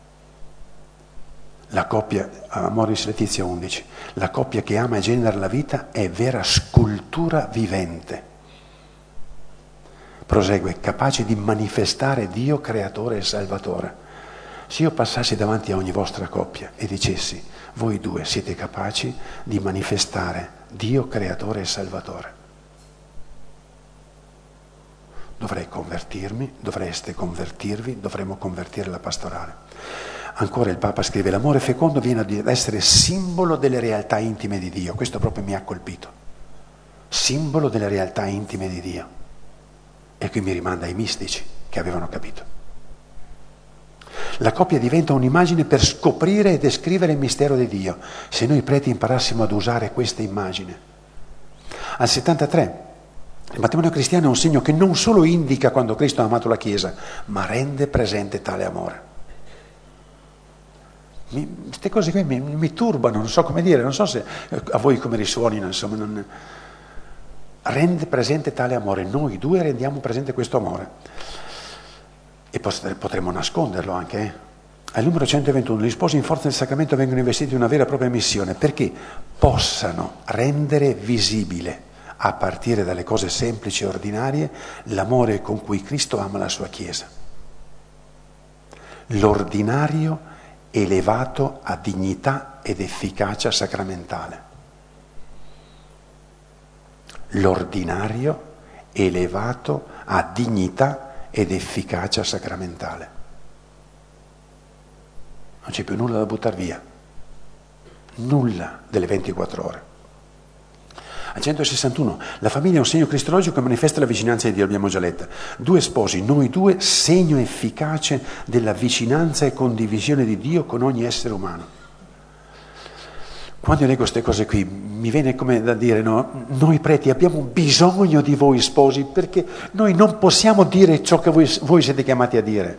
La coppia, Amoris Laetitia 11, la coppia che ama e genera la vita è vera scultura vivente. Prosegue, capace di manifestare Dio creatore e salvatore. Se io passassi davanti a ogni vostra coppia e dicessi: voi due siete capaci di manifestare Dio creatore e salvatore, dovrei convertirmi, dovreste convertirvi, dovremmo convertire la pastorale. Ancora il Papa scrive: l'amore fecondo viene ad essere simbolo delle realtà intime di Dio. Questo proprio mi ha colpito, simbolo delle realtà intime di Dio, e qui mi rimanda ai mistici che avevano capito. La coppia diventa un'immagine per scoprire e descrivere il mistero di Dio. Se noi preti imparassimo ad usare questa immagine. Al 73, il matrimonio cristiano è un segno che non solo indica quando Cristo ha amato la Chiesa, ma rende presente tale amore. Queste cose qui mi turbano, non so come dire, non so se a voi come risuonino, insomma. Rende presente tale amore, noi due rendiamo presente questo amore. E potremmo nasconderlo anche. Al numero 121, gli sposi in forza del sacramento vengono investiti di una vera e propria missione perché possano rendere visibile, a partire dalle cose semplici e ordinarie, l'amore con cui Cristo ama la sua Chiesa. L'ordinario elevato a dignità ed efficacia sacramentale. L'ordinario elevato a dignità ed efficacia sacramentale. Non c'è più nulla da buttare via, nulla delle 24 ore. Al 161, la famiglia è un segno cristologico che manifesta la vicinanza di Dio, abbiamo già letta. Due sposi, noi due, segno efficace della vicinanza e condivisione di Dio con ogni essere umano. Quando io leggo queste cose qui, mi viene come da dire, no? Noi preti abbiamo bisogno di voi sposi, perché noi non possiamo dire ciò che voi siete chiamati a dire.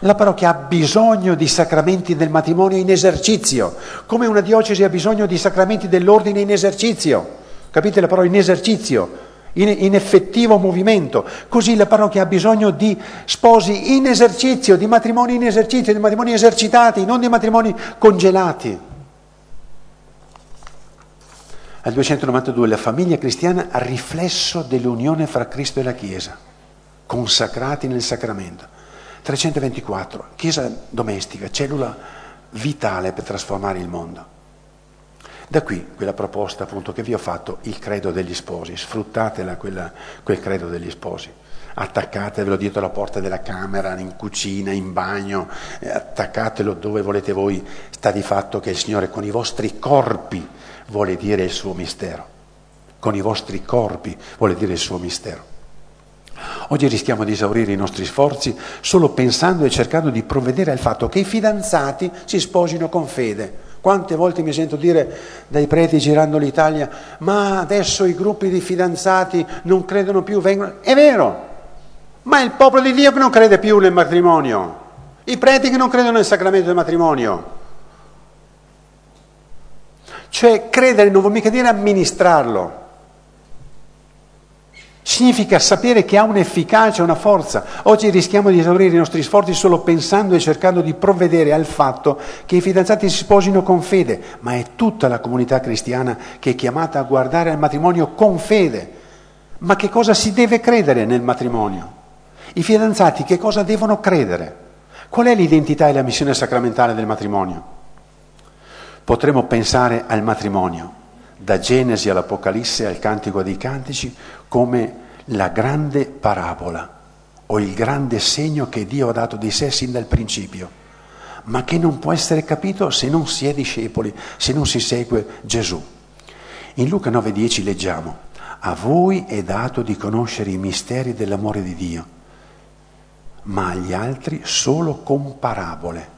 La parrocchia ha bisogno di sacramenti del matrimonio in esercizio, come una diocesi ha bisogno di sacramenti dell'ordine in esercizio. Capite la parola in esercizio, in effettivo movimento. Così la parrocchia ha bisogno di sposi in esercizio, di matrimoni in esercizio, di matrimoni esercitati, non di matrimoni congelati. Al 292, la famiglia cristiana ha riflesso dell'unione fra Cristo e la Chiesa, consacrati nel sacramento. 324, Chiesa domestica, cellula vitale per trasformare il mondo. Da qui quella proposta appunto che vi ho fatto, il credo degli sposi, sfruttatela quel credo degli sposi, attaccatevelo dietro la porta della camera, in cucina, in bagno, attaccatelo dove volete voi. Sta di fatto che il Signore con i vostri corpi vuole dire il suo mistero, con i vostri corpi vuole dire il suo mistero. Oggi rischiamo di esaurire i nostri sforzi solo pensando e cercando di provvedere al fatto che i fidanzati si sposino con fede. Quante volte mi sento dire dai preti girando l'Italia: ma adesso i gruppi di fidanzati non credono più, vengono... È vero, ma è il popolo di Dio che non crede più nel matrimonio, i preti che non credono nel sacramento del matrimonio. Cioè credere non vuol mica dire amministrarlo. Significa sapere che ha un'efficacia, una forza. Oggi rischiamo di esaurire i nostri sforzi solo pensando e cercando di provvedere al fatto che i fidanzati si sposino con fede, ma è tutta la comunità cristiana che è chiamata a guardare al matrimonio con fede. Ma che cosa si deve credere nel matrimonio? I fidanzati che cosa devono credere? Qual è l'identità e la missione sacramentale del matrimonio? Potremmo pensare al matrimonio, da Genesi all'Apocalisse, al Cantico dei Cantici, come la grande parabola o il grande segno che Dio ha dato di sé sin dal principio, ma che non può essere capito se non si è discepoli, se non si segue Gesù. In Luca 9,10 leggiamo: a voi è dato di conoscere i misteri dell'amore di Dio, ma agli altri solo con parabole,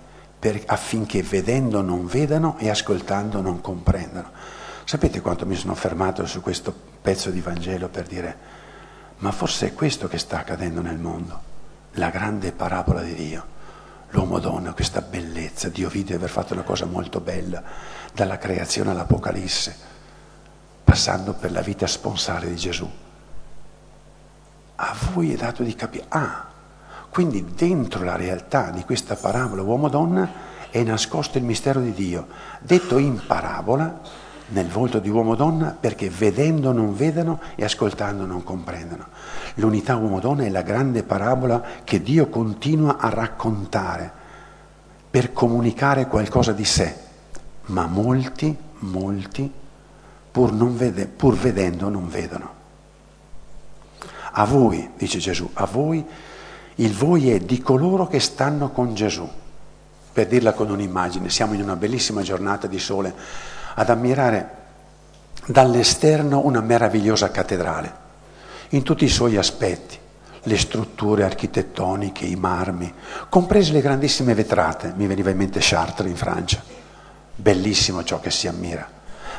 affinché vedendo non vedano e ascoltando non comprendano. Sapete quanto mi sono fermato su questo pezzo di Vangelo per dire: ma forse è questo che sta accadendo nel mondo, la grande parabola di Dio, l'uomo-donna, questa bellezza. Dio vide aver fatto una cosa molto bella, dalla creazione all'Apocalisse, passando per la vita sponsale di Gesù. A voi è dato di capire. Quindi dentro la realtà di questa parabola uomo-donna è nascosto il mistero di Dio, detto in parabola, nel volto di uomo-donna, perché vedendo non vedano e ascoltando non comprendono. L'unità uomo-donna è la grande parabola che Dio continua a raccontare per comunicare qualcosa di sé, ma molti, pur vedendo, non vedono. A voi, dice Gesù, a voi, il voi è di coloro che stanno con Gesù. Per dirla con un'immagine, siamo in una bellissima giornata di sole, ad ammirare dall'esterno una meravigliosa cattedrale, in tutti i suoi aspetti, le strutture architettoniche, i marmi, comprese le grandissime vetrate. Mi veniva in mente Chartres in Francia, bellissimo ciò che si ammira,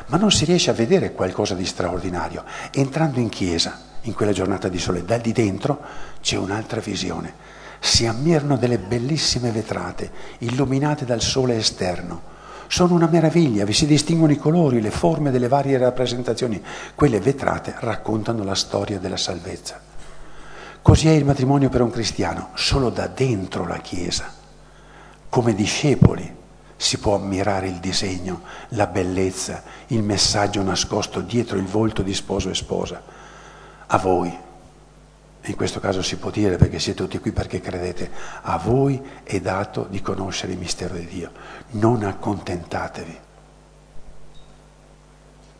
ma non si riesce a vedere qualcosa di straordinario. Entrando in chiesa, in quella giornata di sole, da di dentro c'è un'altra visione, si ammirano delle bellissime vetrate illuminate dal sole esterno. Sono una meraviglia, vi si distinguono i colori, le forme delle varie rappresentazioni. Quelle vetrate raccontano la storia della salvezza. Così è il matrimonio per un cristiano, solo da dentro la Chiesa. Come discepoli si può ammirare il disegno, la bellezza, il messaggio nascosto dietro il volto di sposo e sposa. A voi, in questo caso si può dire perché siete tutti qui perché credete, a voi è dato di conoscere il mistero di Dio. Non accontentatevi,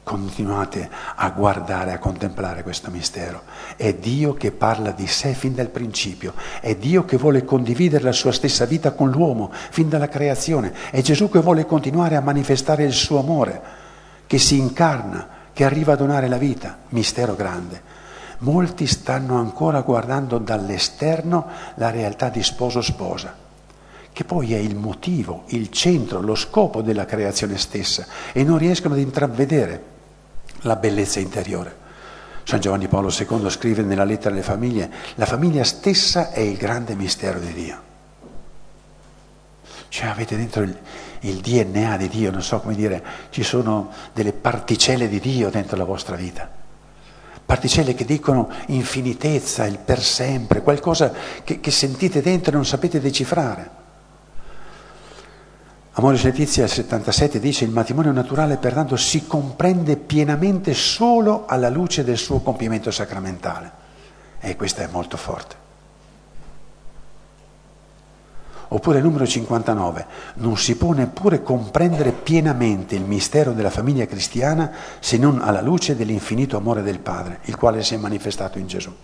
continuate a guardare, a contemplare questo mistero. È Dio che parla di sé fin dal principio, è Dio che vuole condividere la sua stessa vita con l'uomo fin dalla creazione, è Gesù che vuole continuare a manifestare il suo amore, che si incarna, che arriva a donare la vita. Mistero grande. Molti stanno ancora guardando dall'esterno la realtà di sposo-sposa, che poi è il motivo, il centro, lo scopo della creazione stessa, e non riescono ad intravedere la bellezza interiore. San Giovanni Paolo II scrive nella lettera alle famiglie: la famiglia stessa è il grande mistero di Dio. Cioè avete dentro il DNA di Dio, non so come dire, ci sono delle particelle di Dio dentro la vostra vita. Particelle che dicono infinitezza, il per sempre, qualcosa che sentite dentro e non sapete decifrare. Amoris Laetitia 77 dice: il matrimonio naturale pertanto si comprende pienamente solo alla luce del suo compimento sacramentale. E questa è molto forte. Oppure numero 59: non si può neppure comprendere pienamente il mistero della famiglia cristiana se non alla luce dell'infinito amore del Padre, il quale si è manifestato in Gesù.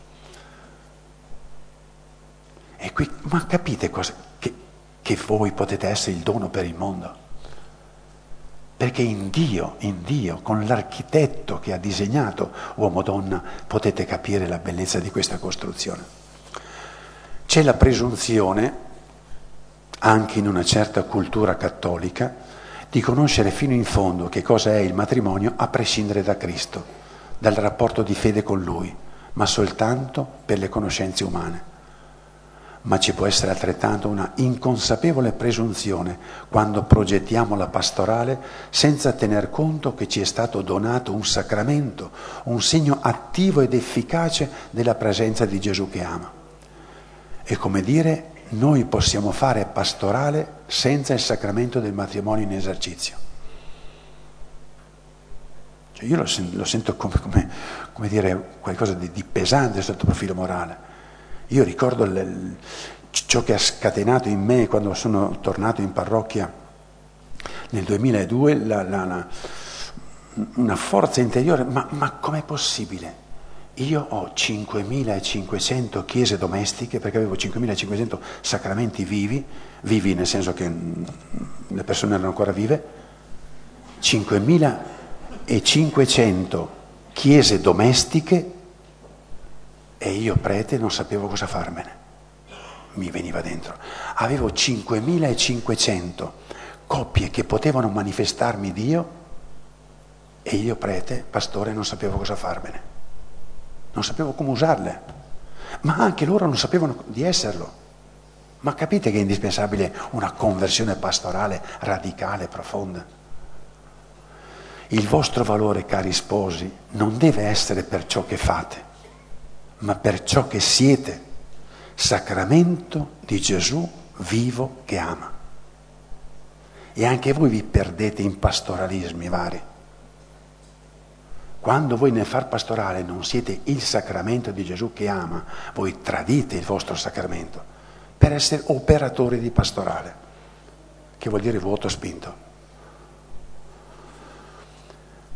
E qui, ma capite cosa, che voi potete essere il dono per il mondo? Perché in Dio, con l'architetto che ha disegnato uomo-donna, potete capire la bellezza di questa costruzione. C'è la presunzione, anche in una certa cultura cattolica, di conoscere fino in fondo che cosa è il matrimonio a prescindere da Cristo, dal rapporto di fede con Lui, ma soltanto per le conoscenze umane. ma ci può essere altrettanto una inconsapevole presunzione quando progettiamo la pastorale senza tener conto che ci è stato donato un sacramento, un segno attivo ed efficace della presenza di Gesù che ama. È come dire, noi possiamo fare pastorale senza il sacramento del matrimonio in esercizio. Cioè io lo sento come dire qualcosa di pesante sotto profilo morale. Io ricordo ciò che ha scatenato in me quando sono tornato in parrocchia nel 2002, una forza interiore, ma com'è possibile? Io ho 5.500 chiese domestiche, perché avevo 5.500 sacramenti vivi nel senso che le persone erano ancora vive, 5.500 chiese domestiche, e io prete non sapevo cosa farmene, mi veniva dentro. Avevo 5.500 coppie che potevano manifestarmi Dio e io prete, pastore, non sapevo cosa farmene, non sapevo come usarle, ma anche loro non sapevano di esserlo. Ma capite che è indispensabile una conversione pastorale radicale, profonda? Il vostro valore, cari sposi, non deve essere per ciò che fate, ma per ciò che siete, sacramento di Gesù vivo che ama. E anche voi vi perdete in pastoralismi vari. Quando voi nel far pastorale non siete il sacramento di Gesù che ama, voi tradite il vostro sacramento per essere operatori di pastorale, che vuol dire vuoto spinto.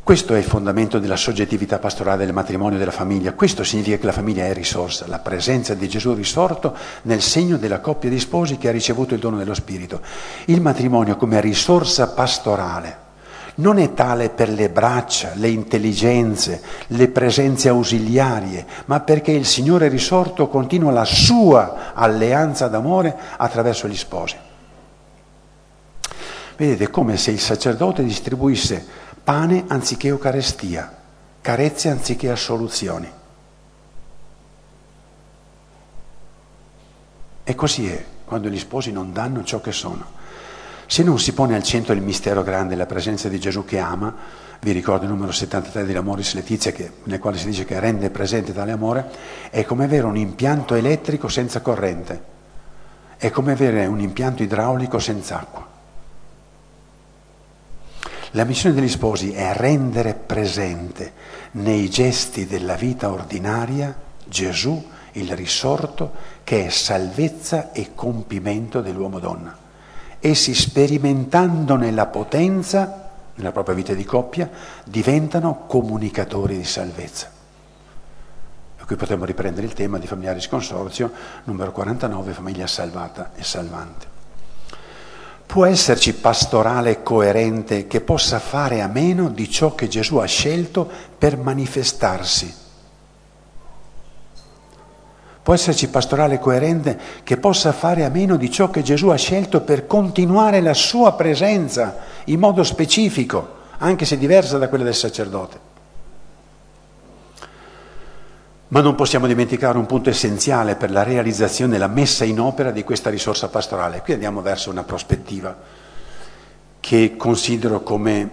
Questo è il fondamento della soggettività pastorale del matrimonio e della famiglia. Questo significa che la famiglia è risorsa, la presenza di Gesù risorto nel segno della coppia di sposi che ha ricevuto il dono dello Spirito. Il matrimonio come risorsa pastorale non è tale per le braccia, le intelligenze, le presenze ausiliarie, ma perché il Signore risorto continua la sua alleanza d'amore attraverso gli sposi. Vedete, è come se il sacerdote distribuisse pane anziché eucarestia, carezze anziché assoluzioni. E così è quando gli sposi non danno ciò che sono. Se non si pone al centro il mistero grande, la presenza di Gesù che ama, vi ricordo il numero 73 dell'Amoris Laetitia, nel quale si dice che rende presente tale amore, è come avere un impianto elettrico senza corrente, è come avere un impianto idraulico senza acqua. La missione degli sposi è rendere presente nei gesti della vita ordinaria Gesù, il risorto, che è salvezza e compimento dell'uomo-donna. Essi, sperimentandone la potenza nella propria vita di coppia, diventano comunicatori di salvezza. E qui potremmo riprendere il tema di Familiaris Consortio, numero 49, famiglia salvata e salvante. Può esserci pastorale coerente che possa fare a meno di ciò che Gesù ha scelto per manifestarsi. Può esserci pastorale coerente che possa fare a meno di ciò che Gesù ha scelto per continuare la sua presenza in modo specifico, anche se diversa da quella del sacerdote. Ma non possiamo dimenticare un punto essenziale per la realizzazione e la messa in opera di questa risorsa pastorale. Qui andiamo verso una prospettiva che considero come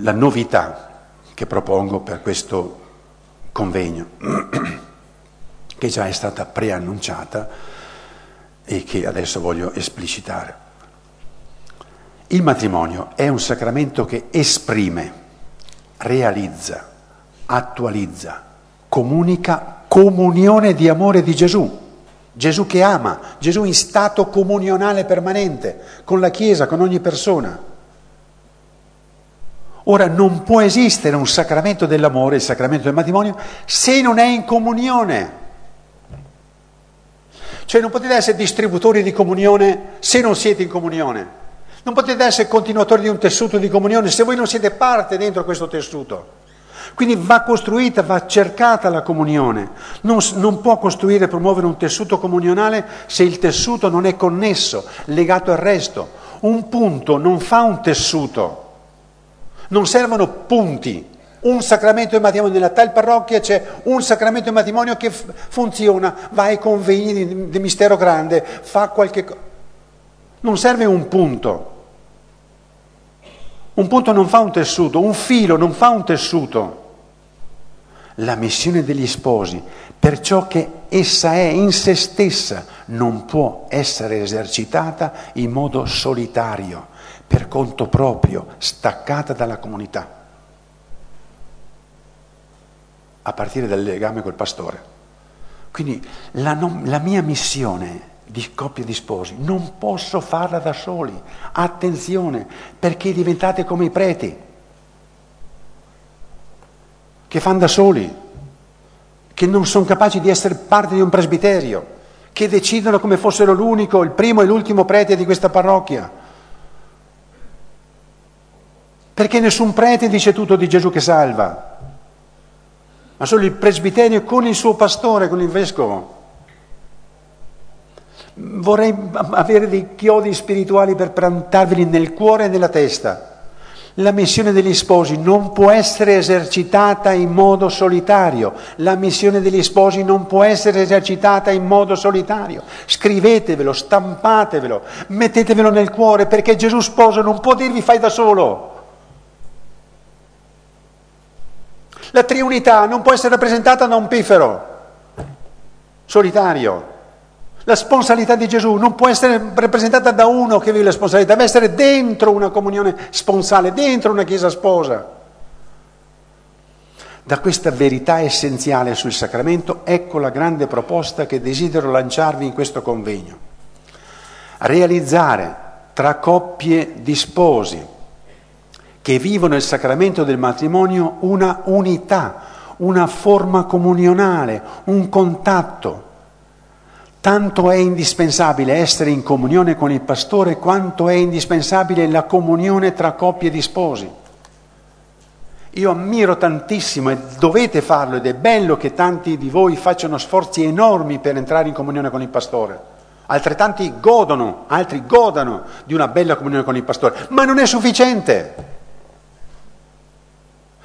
la novità che propongo per questo convegno, che già è stata preannunciata e che adesso voglio esplicitare. Il matrimonio è un sacramento che esprime, realizza, attualizza, comunica comunione di amore di Gesù, Gesù che ama, Gesù in stato comunionale permanente con la Chiesa, con ogni persona. Ora non può esistere un sacramento dell'amore, il sacramento del matrimonio, se non è in comunione. Cioè non potete essere distributori di comunione se non siete in comunione. Non potete essere continuatori di un tessuto di comunione se voi non siete parte dentro questo tessuto. Quindi va costruita, va cercata la comunione. Non può costruire e promuovere un tessuto comunionale se il tessuto non è connesso, legato al resto. Un punto non fa un tessuto. Non servono punti un sacramento del matrimonio, nella tal parrocchia c'è un sacramento del matrimonio che funziona, va ai convegni di Mistero Grande, fa qualche cosa. Non serve un punto. Un punto non fa un tessuto, un filo non fa un tessuto. La missione degli sposi, per ciò che essa è in se stessa, non può essere esercitata in modo solitario, per conto proprio, staccata dalla comunità, a partire dal legame col pastore. Quindi la mia missione di coppie di sposi non posso farla da soli. Attenzione, perché diventate come i preti, che fanno da soli, che non sono capaci di essere parte di un presbiterio, che decidono come fossero l'unico, il primo e l'ultimo prete di questa parrocchia. Perché nessun prete dice tutto di Gesù che salva, ma solo il presbiterio con il suo pastore, con il vescovo. Vorrei avere dei chiodi spirituali per plantarveli nel cuore e nella testa. La missione degli sposi non può essere esercitata in modo solitario. La missione degli sposi non può essere esercitata in modo solitario. Scrivetevelo, stampatevelo, mettetevelo nel cuore, perché Gesù sposo non può dirvi fai da solo. La Triunità non può essere rappresentata da un piffero solitario. La sponsalità di Gesù non può essere rappresentata da uno che vive la sponsalità, deve essere dentro una comunione sponsale, dentro una chiesa sposa. Da questa verità essenziale sul sacramento, ecco la grande proposta che desidero lanciarvi in questo convegno. Realizzare tra coppie di sposi che vivono il sacramento del matrimonio una unità, una forma comunionale, un contatto. Tanto è indispensabile essere in comunione con il pastore quanto è indispensabile la comunione tra coppie di sposi. Io ammiro tantissimo, e dovete farlo, ed è bello che tanti di voi facciano sforzi enormi per entrare in comunione con il pastore. Altrettanti godono, altri godano di una bella comunione con il pastore, ma non è sufficiente.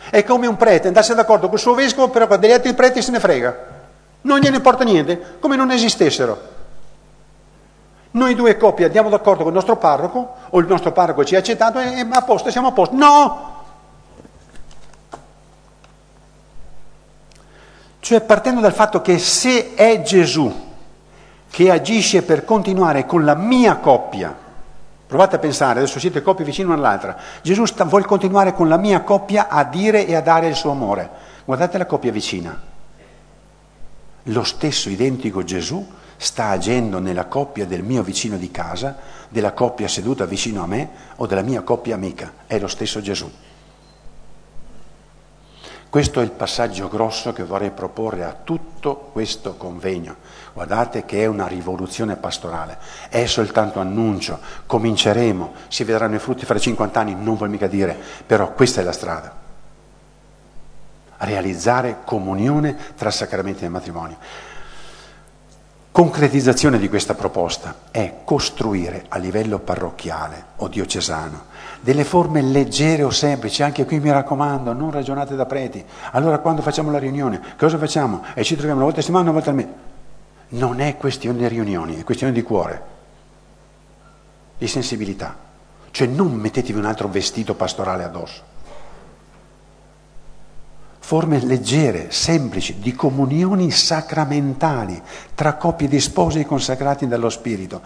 È come un prete andasse d'accordo con il suo vescovo, però con degli altri preti se ne frega. Non gliene importa niente, come non esistessero. Noi due coppie andiamo d'accordo con il nostro parroco, o il nostro parroco ci ha accettato, e a posto, siamo a posto. No! Cioè, partendo dal fatto che se è Gesù che agisce per continuare con la mia coppia, provate a pensare, adesso siete coppie vicine all'altra, Gesù vuole continuare con la mia coppia a dire e a dare il suo amore. Guardate la coppia vicina. Lo stesso identico Gesù sta agendo nella coppia del mio vicino di casa, della coppia seduta vicino a me o della mia coppia amica. È lo stesso Gesù. Questo è il passaggio grosso che vorrei proporre a tutto questo convegno. Guardate che è una rivoluzione pastorale, è soltanto annuncio, cominceremo, si vedranno i frutti fra 50 anni, non vuol mica dire, però questa è la strada. Realizzare comunione tra sacramenti e matrimonio. Concretizzazione di questa proposta è costruire a livello parrocchiale o diocesano delle forme leggere o semplici. Anche qui mi raccomando, non ragionate da preti. Allora quando facciamo la riunione, cosa facciamo? E ci troviamo una volta a settimana, una volta al mese. Non è questione di riunioni, è questione di cuore, di sensibilità. Cioè non mettetevi un altro vestito pastorale addosso. Forme leggere, semplici, di comunioni sacramentali tra coppie di sposi consacrati dallo Spirito.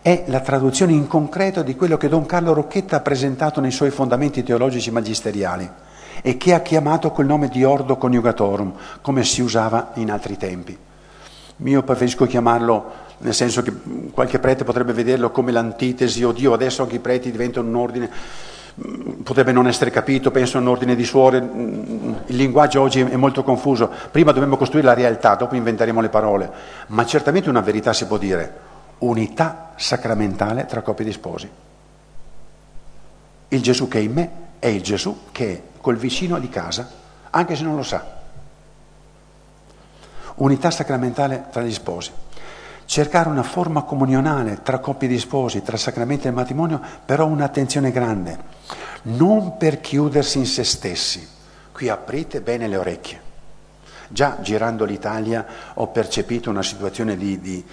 È la traduzione in concreto di quello che Don Carlo Rocchetta ha presentato nei suoi fondamenti teologici magisteriali e che ha chiamato col nome di Ordo Coniugatorum, come si usava in altri tempi. Io preferisco chiamarlo, nel senso che qualche prete potrebbe vederlo come l'antitesi, oddio, adesso anche i preti diventano un ordine. Potrebbe non essere capito, penso a un ordine di suore, il linguaggio oggi è molto confuso, prima dobbiamo costruire la realtà, dopo inventeremo le parole, ma certamente una verità si può dire, unità sacramentale tra coppie di sposi. Il Gesù che è in me è il Gesù che è col vicino di casa, anche se non lo sa. Unità sacramentale tra gli sposi. Cercare una forma comunionale tra coppie di sposi, tra sacramento e matrimonio, però un'attenzione grande, non per chiudersi in se stessi. Qui aprite bene le orecchie. Già girando l'Italia ho percepito una situazione di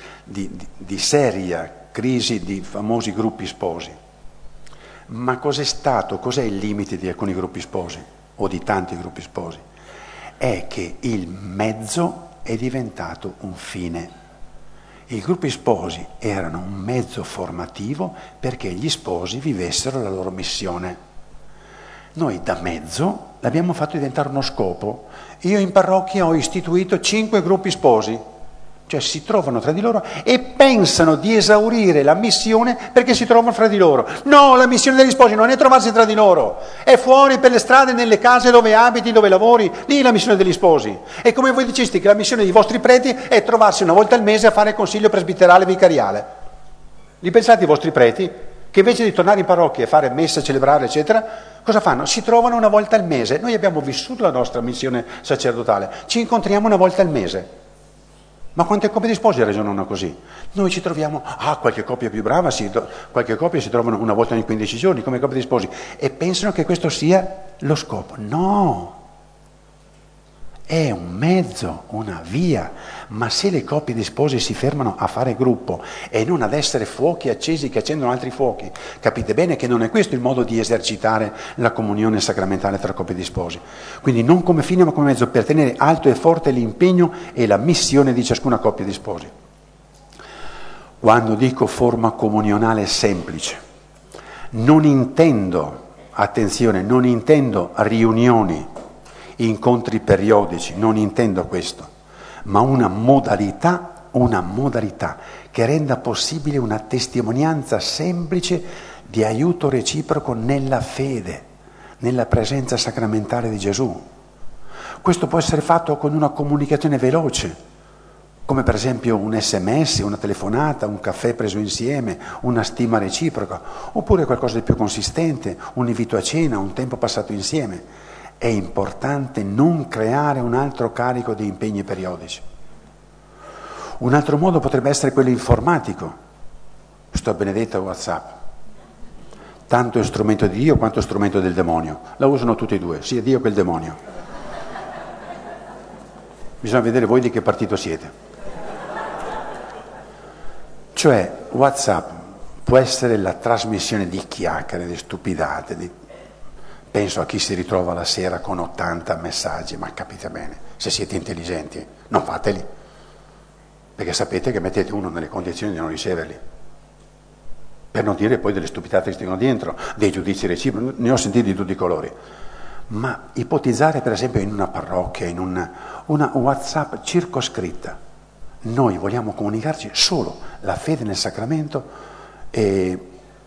seria crisi di famosi gruppi sposi. Ma cos'è stato, cos'è il limite di alcuni gruppi sposi o di tanti gruppi sposi? È che il mezzo è diventato un fine. I gruppi sposi erano un mezzo formativo perché gli sposi vivessero la loro missione. Noi da mezzo l'abbiamo fatto diventare uno scopo. Io in parrocchia ho istituito 5 gruppi sposi, cioè si trovano tra di loro e pensano di esaurire la missione perché si trovano fra di loro. No, la missione degli sposi non è trovarsi tra di loro, è fuori per le strade, nelle case dove abiti, dove lavori, lì è la missione degli sposi. E come voi diceste che la missione dei vostri preti è trovarsi una volta al mese a fare il consiglio presbiterale vicariale. Li pensate i vostri preti che invece di tornare in parrocchia e fare messa, celebrare, eccetera, cosa fanno? Si trovano una volta al mese. Noi abbiamo vissuto la nostra missione sacerdotale, ci incontriamo una volta al mese. Ma quante coppie di sposi ragionano così? Noi ci troviamo, qualche coppia più brava, qualche coppia si trovano una volta ogni 15 giorni come coppie di sposi e pensano che questo sia lo scopo. No! È un mezzo, una via, ma se le coppie di sposi si fermano a fare gruppo e non ad essere fuochi accesi che accendono altri fuochi, capite bene che non è questo il modo di esercitare la comunione sacramentale tra coppie di sposi. Quindi non come fine ma come mezzo per tenere alto e forte l'impegno e la missione di ciascuna coppia di sposi. Quando dico forma comunionale semplice, non intendo, attenzione, non intendo riunioni, incontri periodici, non intendo questo, ma una modalità che renda possibile una testimonianza semplice di aiuto reciproco nella fede, nella presenza sacramentale di Gesù. Questo può essere fatto con una comunicazione veloce, come per esempio un SMS, una telefonata, un caffè preso insieme, una stima reciproca, oppure qualcosa di più consistente, un invito a cena, un tempo passato insieme. È importante non creare un altro carico di impegni periodici. Un altro modo potrebbe essere quello informatico, sto benedetto WhatsApp, tanto è strumento di Dio quanto è strumento del demonio, la usano tutti e due, sia Dio che il demonio. Bisogna vedere voi di che partito siete. Cioè WhatsApp può essere la trasmissione di chiacchiere, di stupidate, di... Penso a chi si ritrova la sera con 80 messaggi, ma capite bene, se siete intelligenti non fateli, perché sapete che mettete uno nelle condizioni di non riceverli, per non dire poi delle stupidate che stanno dentro, dei giudizi reciproci, ne ho sentiti di tutti i colori. Ma ipotizzare per esempio in una parrocchia, in una WhatsApp circoscritta, noi vogliamo comunicarci solo la fede nel sacramento e...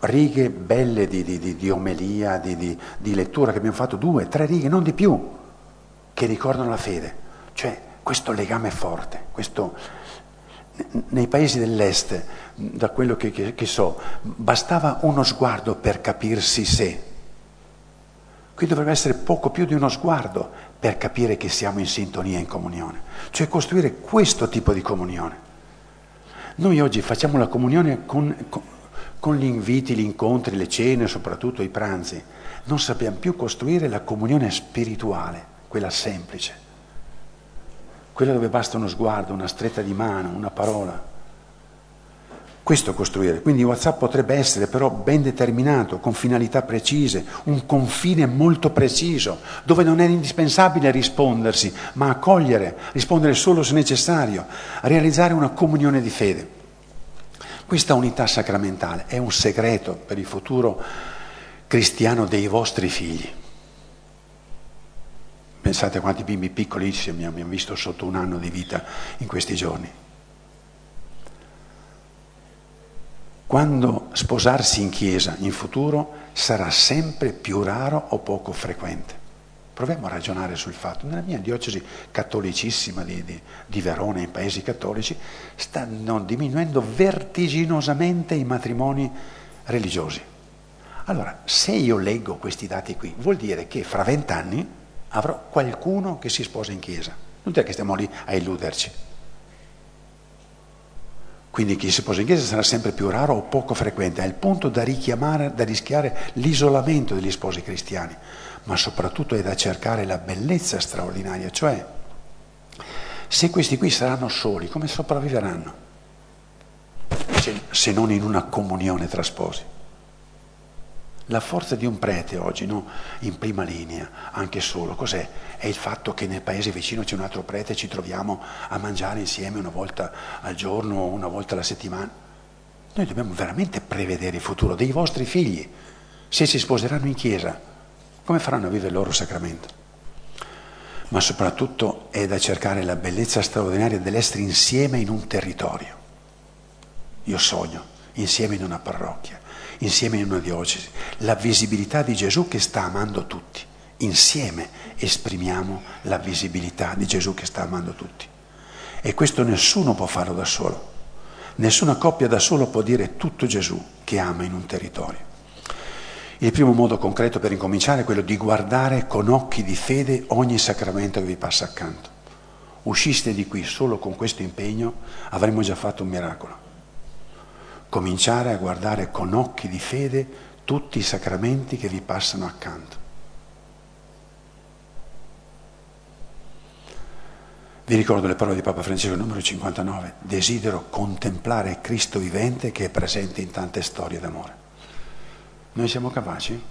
righe belle di omelia, di lettura che abbiamo fatto, 2, 3 righe, non di più, che ricordano la fede. Cioè questo legame forte, questo nei paesi dell'est, da quello che so, bastava uno sguardo per capirsi se. Qui dovrebbe essere poco più di uno sguardo per capire che siamo in sintonia, in comunione. Cioè costruire questo tipo di comunione. Noi oggi facciamo la comunione con gli inviti, gli incontri, le cene, soprattutto i pranzi, non sappiamo più costruire la comunione spirituale, quella semplice, quella dove basta uno sguardo, una stretta di mano, una parola. Questo costruire. Quindi WhatsApp potrebbe essere però ben determinato, con finalità precise, un confine molto preciso, dove non è indispensabile rispondersi, ma accogliere, rispondere solo se necessario, realizzare una comunione di fede. Questa unità sacramentale è un segreto per il futuro cristiano dei vostri figli. Pensate quanti bimbi piccolissimi abbiamo visto sotto un anno di vita in questi giorni. Quando sposarsi in chiesa in futuro sarà sempre più raro o poco frequente. Proviamo a ragionare sul fatto. Nella mia diocesi cattolicissima di Verona, in paesi cattolici, stanno diminuendo vertiginosamente i matrimoni religiosi. Allora, se io leggo questi dati qui, vuol dire che fra 20 anni avrò qualcuno che si sposa in chiesa. Non è che stiamo lì a illuderci. Quindi chi si sposa in chiesa sarà sempre più raro o poco frequente, è il punto da rischiare l'isolamento degli sposi cristiani, ma soprattutto è da cercare la bellezza straordinaria, cioè se questi qui saranno soli, come sopravviveranno? Se non in una comunione tra sposi. La forza di un prete oggi, no? In prima linea, anche solo, cos'è? È il fatto che nel paese vicino c'è un altro prete e ci troviamo a mangiare insieme una volta al giorno o una volta alla settimana. Noi dobbiamo veramente prevedere il futuro dei vostri figli, se si sposeranno in chiesa, come faranno a vivere il loro sacramento? Ma soprattutto è da cercare la bellezza straordinaria dell'essere insieme in un territorio. Io sogno, insieme in una parrocchia, insieme in una diocesi, la visibilità di Gesù che sta amando tutti. Insieme esprimiamo la visibilità di Gesù che sta amando tutti. E questo nessuno può farlo da solo. Nessuna coppia da solo può dire tutto Gesù che ama in un territorio. Il primo modo concreto per incominciare è quello di guardare con occhi di fede ogni sacramento che vi passa accanto. Usciste di qui solo con questo impegno, avremmo già fatto un miracolo. Cominciare a guardare con occhi di fede tutti i sacramenti che vi passano accanto. Vi ricordo le parole di Papa Francesco, numero 59. Desidero contemplare Cristo vivente che è presente in tante storie d'amore. Noi siamo capaci?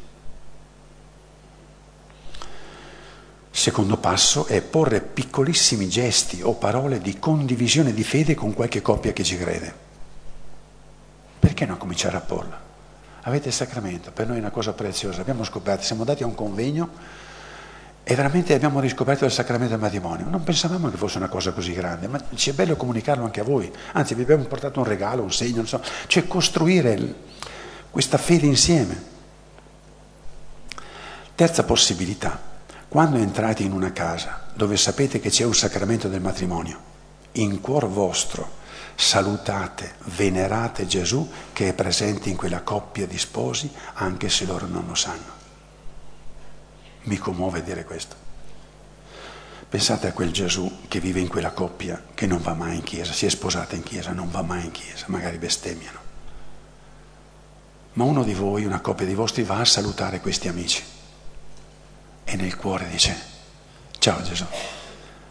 Secondo passo è porre piccolissimi gesti o parole di condivisione di fede con qualche coppia che ci crede. Perché non cominciare a porla? Avete il sacramento, per noi è una cosa preziosa, l'abbiamo scoperto, siamo andati a un convegno e veramente abbiamo riscoperto il sacramento del matrimonio. Non pensavamo che fosse una cosa così grande, ma ci è bello comunicarlo anche a voi, anzi vi abbiamo portato un regalo, un segno, non so, cioè costruire questa fede insieme. Terza possibilità, quando entrate in una casa dove sapete che c'è un sacramento del matrimonio, in cuor vostro salutate, venerate Gesù che è presente in quella coppia di sposi, anche se loro non lo sanno. Mi commuove dire questo. Pensate a quel Gesù che vive in quella coppia, che non va mai in chiesa, si è sposata in chiesa, non va mai in chiesa, magari bestemmiano. Ma uno di voi, una coppia di vostri, va a salutare questi amici e nel cuore dice: ciao Gesù,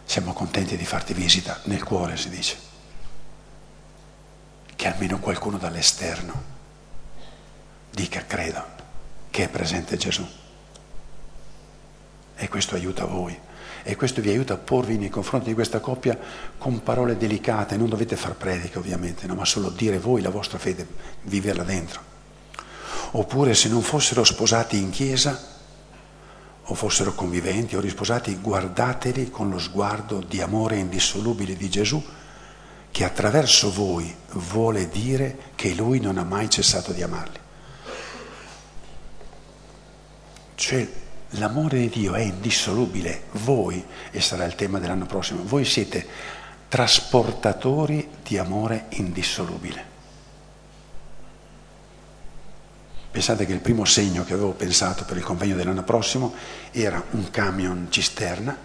siamo contenti di farti visita, nel cuore si dice. Che almeno qualcuno dall'esterno dica credo che è presente Gesù. E questo aiuta voi. E questo vi aiuta a porvi nei confronti di questa coppia con parole delicate. Non dovete far prediche ovviamente, no? Ma solo dire voi la vostra fede, viverla dentro. Oppure se non fossero sposati in chiesa o fossero conviventi o risposati, guardateli con lo sguardo di amore indissolubile di Gesù, che attraverso voi vuole dire che lui non ha mai cessato di amarli. Cioè l'amore di Dio è indissolubile, voi, e sarà il tema dell'anno prossimo, voi siete trasportatori di amore indissolubile. Pensate che il primo segno che avevo pensato per il convegno dell'anno prossimo era un camion cisterna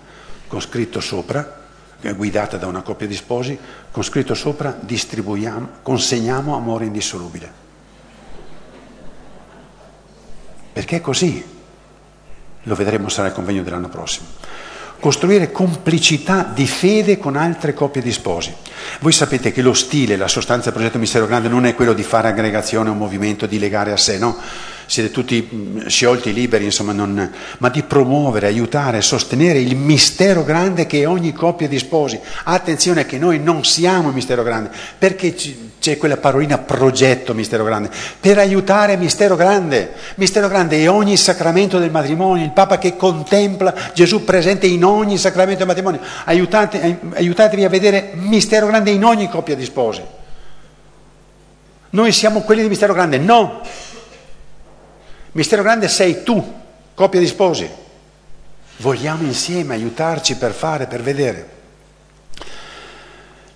con scritto sopra, guidata da una coppia di sposi, con scritto sopra: distribuiamo, consegniamo amore indissolubile. Perché così? Lo vedremo, sarà il convegno dell'anno prossimo. Costruire complicità di fede con altre coppie di sposi. Voi sapete che lo stile, la sostanza del progetto Mistero Grande non è quello di fare aggregazione, un movimento, di legare a sé, no? Siete tutti sciolti, liberi, insomma, non, ma di promuovere, aiutare, sostenere il mistero grande che è ogni coppia di sposi. Attenzione che noi non siamo il mistero grande, perché c'è quella parolina progetto mistero grande, per aiutare mistero grande. Mistero grande è ogni sacramento del matrimonio, il Papa che contempla Gesù presente in ogni sacramento del matrimonio. Aiutatevi a vedere mistero grande in ogni coppia di sposi. Noi siamo quelli di mistero grande? No! Mistero grande sei tu, coppia di sposi. Vogliamo insieme aiutarci per fare, per vedere.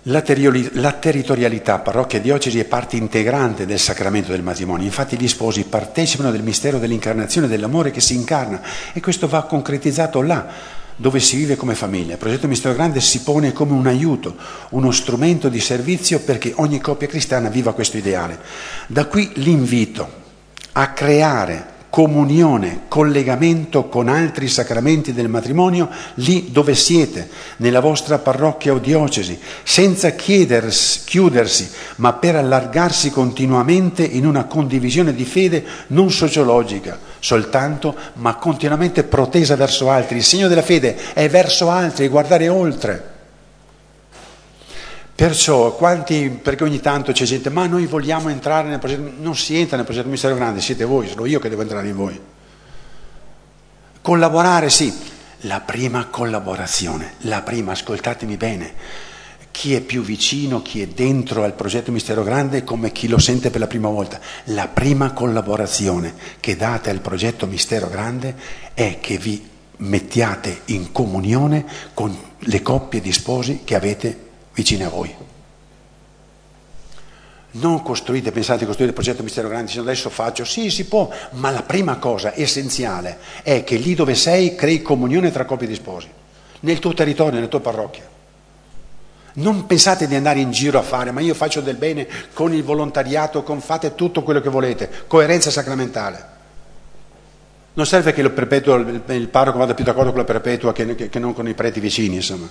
La territorialità, parrocchia e diocesi, è parte integrante del sacramento del matrimonio. Infatti gli sposi partecipano del mistero dell'incarnazione, dell'amore che si incarna, e questo va concretizzato là, dove si vive come famiglia. Il progetto Mistero Grande si pone come un aiuto, uno strumento di servizio perché ogni coppia cristiana viva questo ideale. Da qui l'invito a creare comunione, collegamento con altri sacramenti del matrimonio lì dove siete, nella vostra parrocchia o diocesi, senza chiudersi, ma per allargarsi continuamente in una condivisione di fede non sociologica soltanto, ma continuamente protesa verso altri. Il segno della fede è verso altri, guardare oltre. Perciò, perché ogni tanto c'è gente, ma noi vogliamo entrare nel progetto, non si entra nel progetto Mistero Grande, siete voi, sono io che devo entrare in voi. Collaborare, sì, la prima collaborazione, la prima, ascoltatemi bene, chi è più vicino, chi è dentro al progetto Mistero Grande, come chi lo sente per la prima volta, la prima collaborazione che date al progetto Mistero Grande è che vi mettiate in comunione con le coppie di sposi che avete vicine a voi. Non pensate di costruire il progetto Mistero Grande, se adesso faccio, sì, si può, ma la prima cosa essenziale è che lì dove sei crei comunione tra coppie di sposi, nel tuo territorio, nella tua parrocchia. Non pensate di andare in giro a fare, ma io faccio del bene con il volontariato, fate tutto quello che volete, coerenza sacramentale. Non serve che il parroco vada più d'accordo con la perpetua che non con i preti vicini, insomma.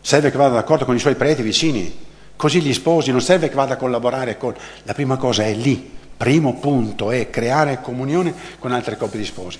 Serve che vada d'accordo con i suoi preti vicini, così gli sposi, non serve che vada a collaborare con... La prima cosa è lì, primo punto è creare comunione con altre coppie di sposi.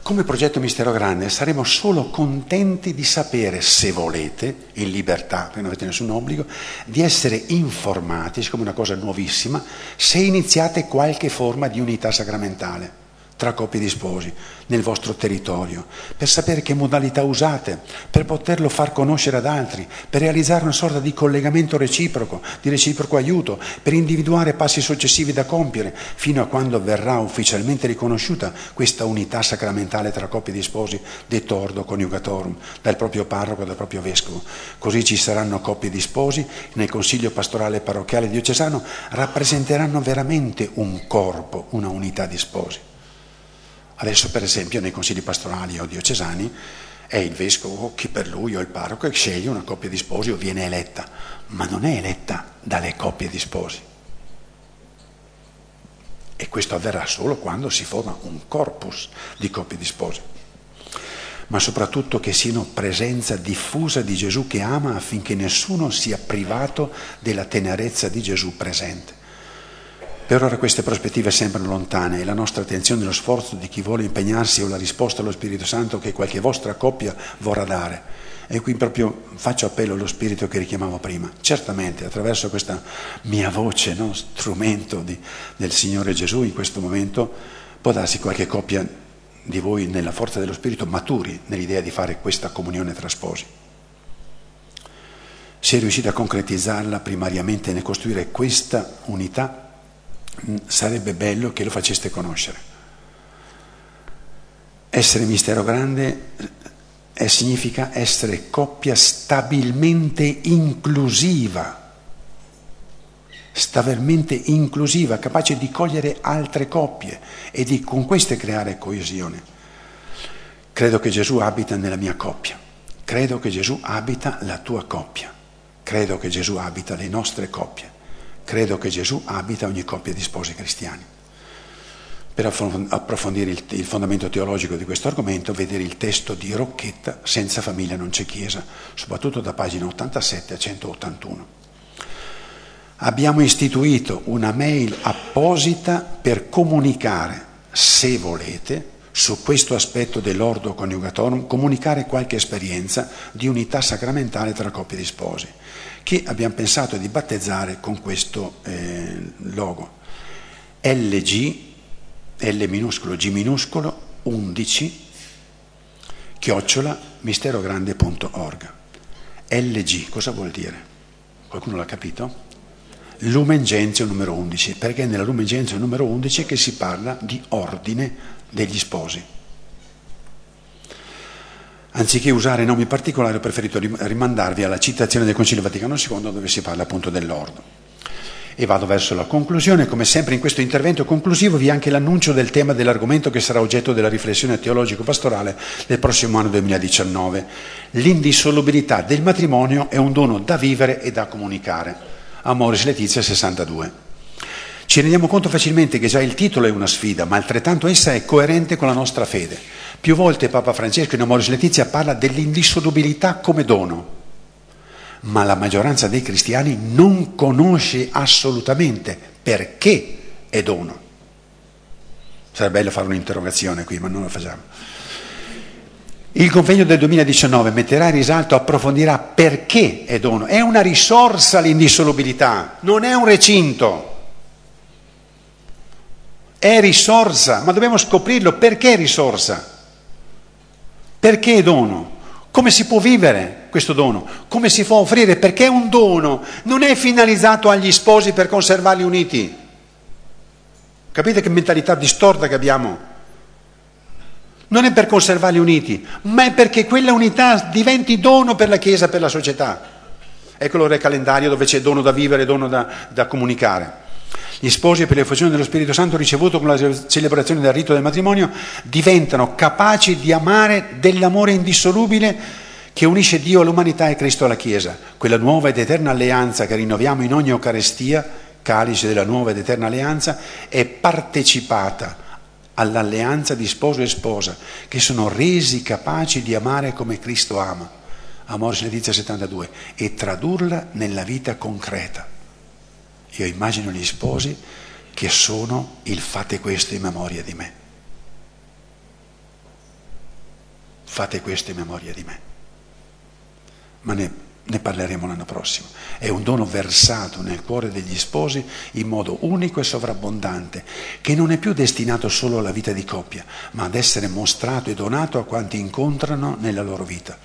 Come progetto Mistero Grande saremo solo contenti di sapere, se volete, in libertà, perché non avete nessun obbligo, di essere informati, siccome è una cosa nuovissima, se iniziate qualche forma di unità sacramentale tra coppie di sposi, nel vostro territorio, per sapere che modalità usate, per poterlo far conoscere ad altri, per realizzare una sorta di collegamento reciproco, di reciproco aiuto, per individuare passi successivi da compiere, fino a quando verrà ufficialmente riconosciuta questa unità sacramentale tra coppie di sposi, detto ordo coniugatorum, dal proprio parroco, dal proprio vescovo. Così ci saranno coppie di sposi, nel consiglio pastorale parrocchiale diocesano, rappresenteranno veramente un corpo, una unità di sposi. Adesso per esempio nei consigli pastorali o diocesani è il vescovo, chi per lui o il parroco, che sceglie una coppia di sposi o viene eletta, ma non è eletta dalle coppie di sposi. E questo avverrà solo quando si forma un corpus di coppie di sposi. Ma soprattutto che siano presenza diffusa di Gesù che ama, affinché nessuno sia privato della tenerezza di Gesù presente. Per ora queste prospettive sembrano lontane e la nostra attenzione e lo sforzo di chi vuole impegnarsi o la risposta allo Spirito Santo che qualche vostra coppia vorrà dare. E qui proprio faccio appello allo Spirito che richiamavo prima. Certamente attraverso questa mia voce, strumento del Signore Gesù in questo momento, può darsi qualche coppia di voi nella forza dello Spirito maturi nell'idea di fare questa comunione tra sposi. Se riuscite a concretizzarla primariamente nel costruire questa unità, sarebbe bello che lo faceste conoscere. Essere Mistero Grande significa essere coppia stabilmente inclusiva, capace di cogliere altre coppie e di con queste creare coesione. Credo che Gesù abita nella mia coppia, credo che Gesù abita la tua coppia, credo che Gesù abita le nostre coppie. Credo che Gesù abita ogni coppia di sposi cristiani. Per approfondire il fondamento teologico di questo argomento, vedere il testo di Rocchetta, Senza famiglia non c'è chiesa, soprattutto da pagina 87 a 181. Abbiamo istituito una mail apposita per comunicare, se volete, su questo aspetto dell'ordo coniugatorum, comunicare qualche esperienza di unità sacramentale tra coppie di sposi, che abbiamo pensato di battezzare con questo logo. LG, L minuscolo, G minuscolo, 11, @misterogrande.org. LG, cosa vuol dire? Qualcuno l'ha capito? Lumen Gentium numero 11, perché è nella Lumen Gentium numero 11 che si parla di ordine degli sposi. Anziché usare nomi particolari, ho preferito rimandarvi alla citazione del Concilio Vaticano II, dove si parla appunto dell'ordo. E vado verso la conclusione. Come sempre in questo intervento conclusivo vi è anche l'annuncio del tema dell'argomento che sarà oggetto della riflessione teologico-pastorale del prossimo anno 2019. L'indissolubilità del matrimonio è un dono da vivere e da comunicare. Amoris Laetitia 62. Ci rendiamo conto facilmente che già il titolo è una sfida, ma altrettanto essa è coerente con la nostra fede. Più volte Papa Francesco in Amoris Laetitia parla dell'indissolubilità come dono. Ma la maggioranza dei cristiani non conosce assolutamente perché è dono. Sarebbe bello fare un'interrogazione qui, ma non la facciamo. Il convegno del 2019 metterà in risalto, approfondirà perché è dono. È una risorsa l'indissolubilità, non è un recinto. È risorsa, ma dobbiamo scoprirlo. Perché è risorsa? Perché è dono? Come si può vivere questo dono? Come si può offrire? Perché è un dono, non è finalizzato agli sposi per conservarli uniti. Capite che mentalità distorta che abbiamo? Non è per conservarli uniti, ma è perché quella unità diventi dono per la Chiesa, per la società. Ecco allora il calendario dove c'è dono da vivere, dono da comunicare. Gli sposi, per l'effusione dello Spirito Santo ricevuto con la celebrazione del rito del matrimonio, diventano capaci di amare dell'amore indissolubile che unisce Dio all'umanità e Cristo alla Chiesa, quella nuova ed eterna alleanza che rinnoviamo in ogni Eucaristia, calice della nuova ed eterna alleanza, è partecipata all'alleanza di sposo e sposa, che sono resi capaci di amare come Cristo ama, Amoris Laetitia 72, e tradurla nella vita concreta. Io immagino gli sposi che sono il fate questo in memoria di me. Fate questo in memoria di me. Ma ne parleremo l'anno prossimo. È un dono versato nel cuore degli sposi in modo unico e sovrabbondante, che non è più destinato solo alla vita di coppia, ma ad essere mostrato e donato a quanti incontrano nella loro vita.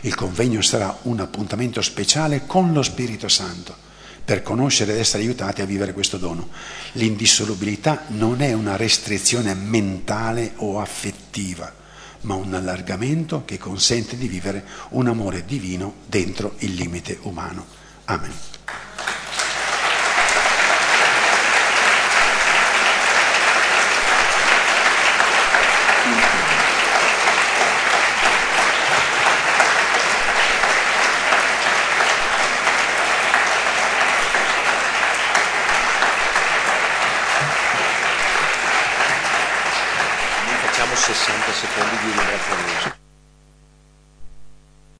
Il convegno sarà un appuntamento speciale con lo Spirito Santo, per conoscere ed essere aiutati a vivere questo dono. L'indissolubilità non è una restrizione mentale o affettiva, ma un allargamento che consente di vivere un amore divino dentro il limite umano. Amen. Secondi di ringraziamento.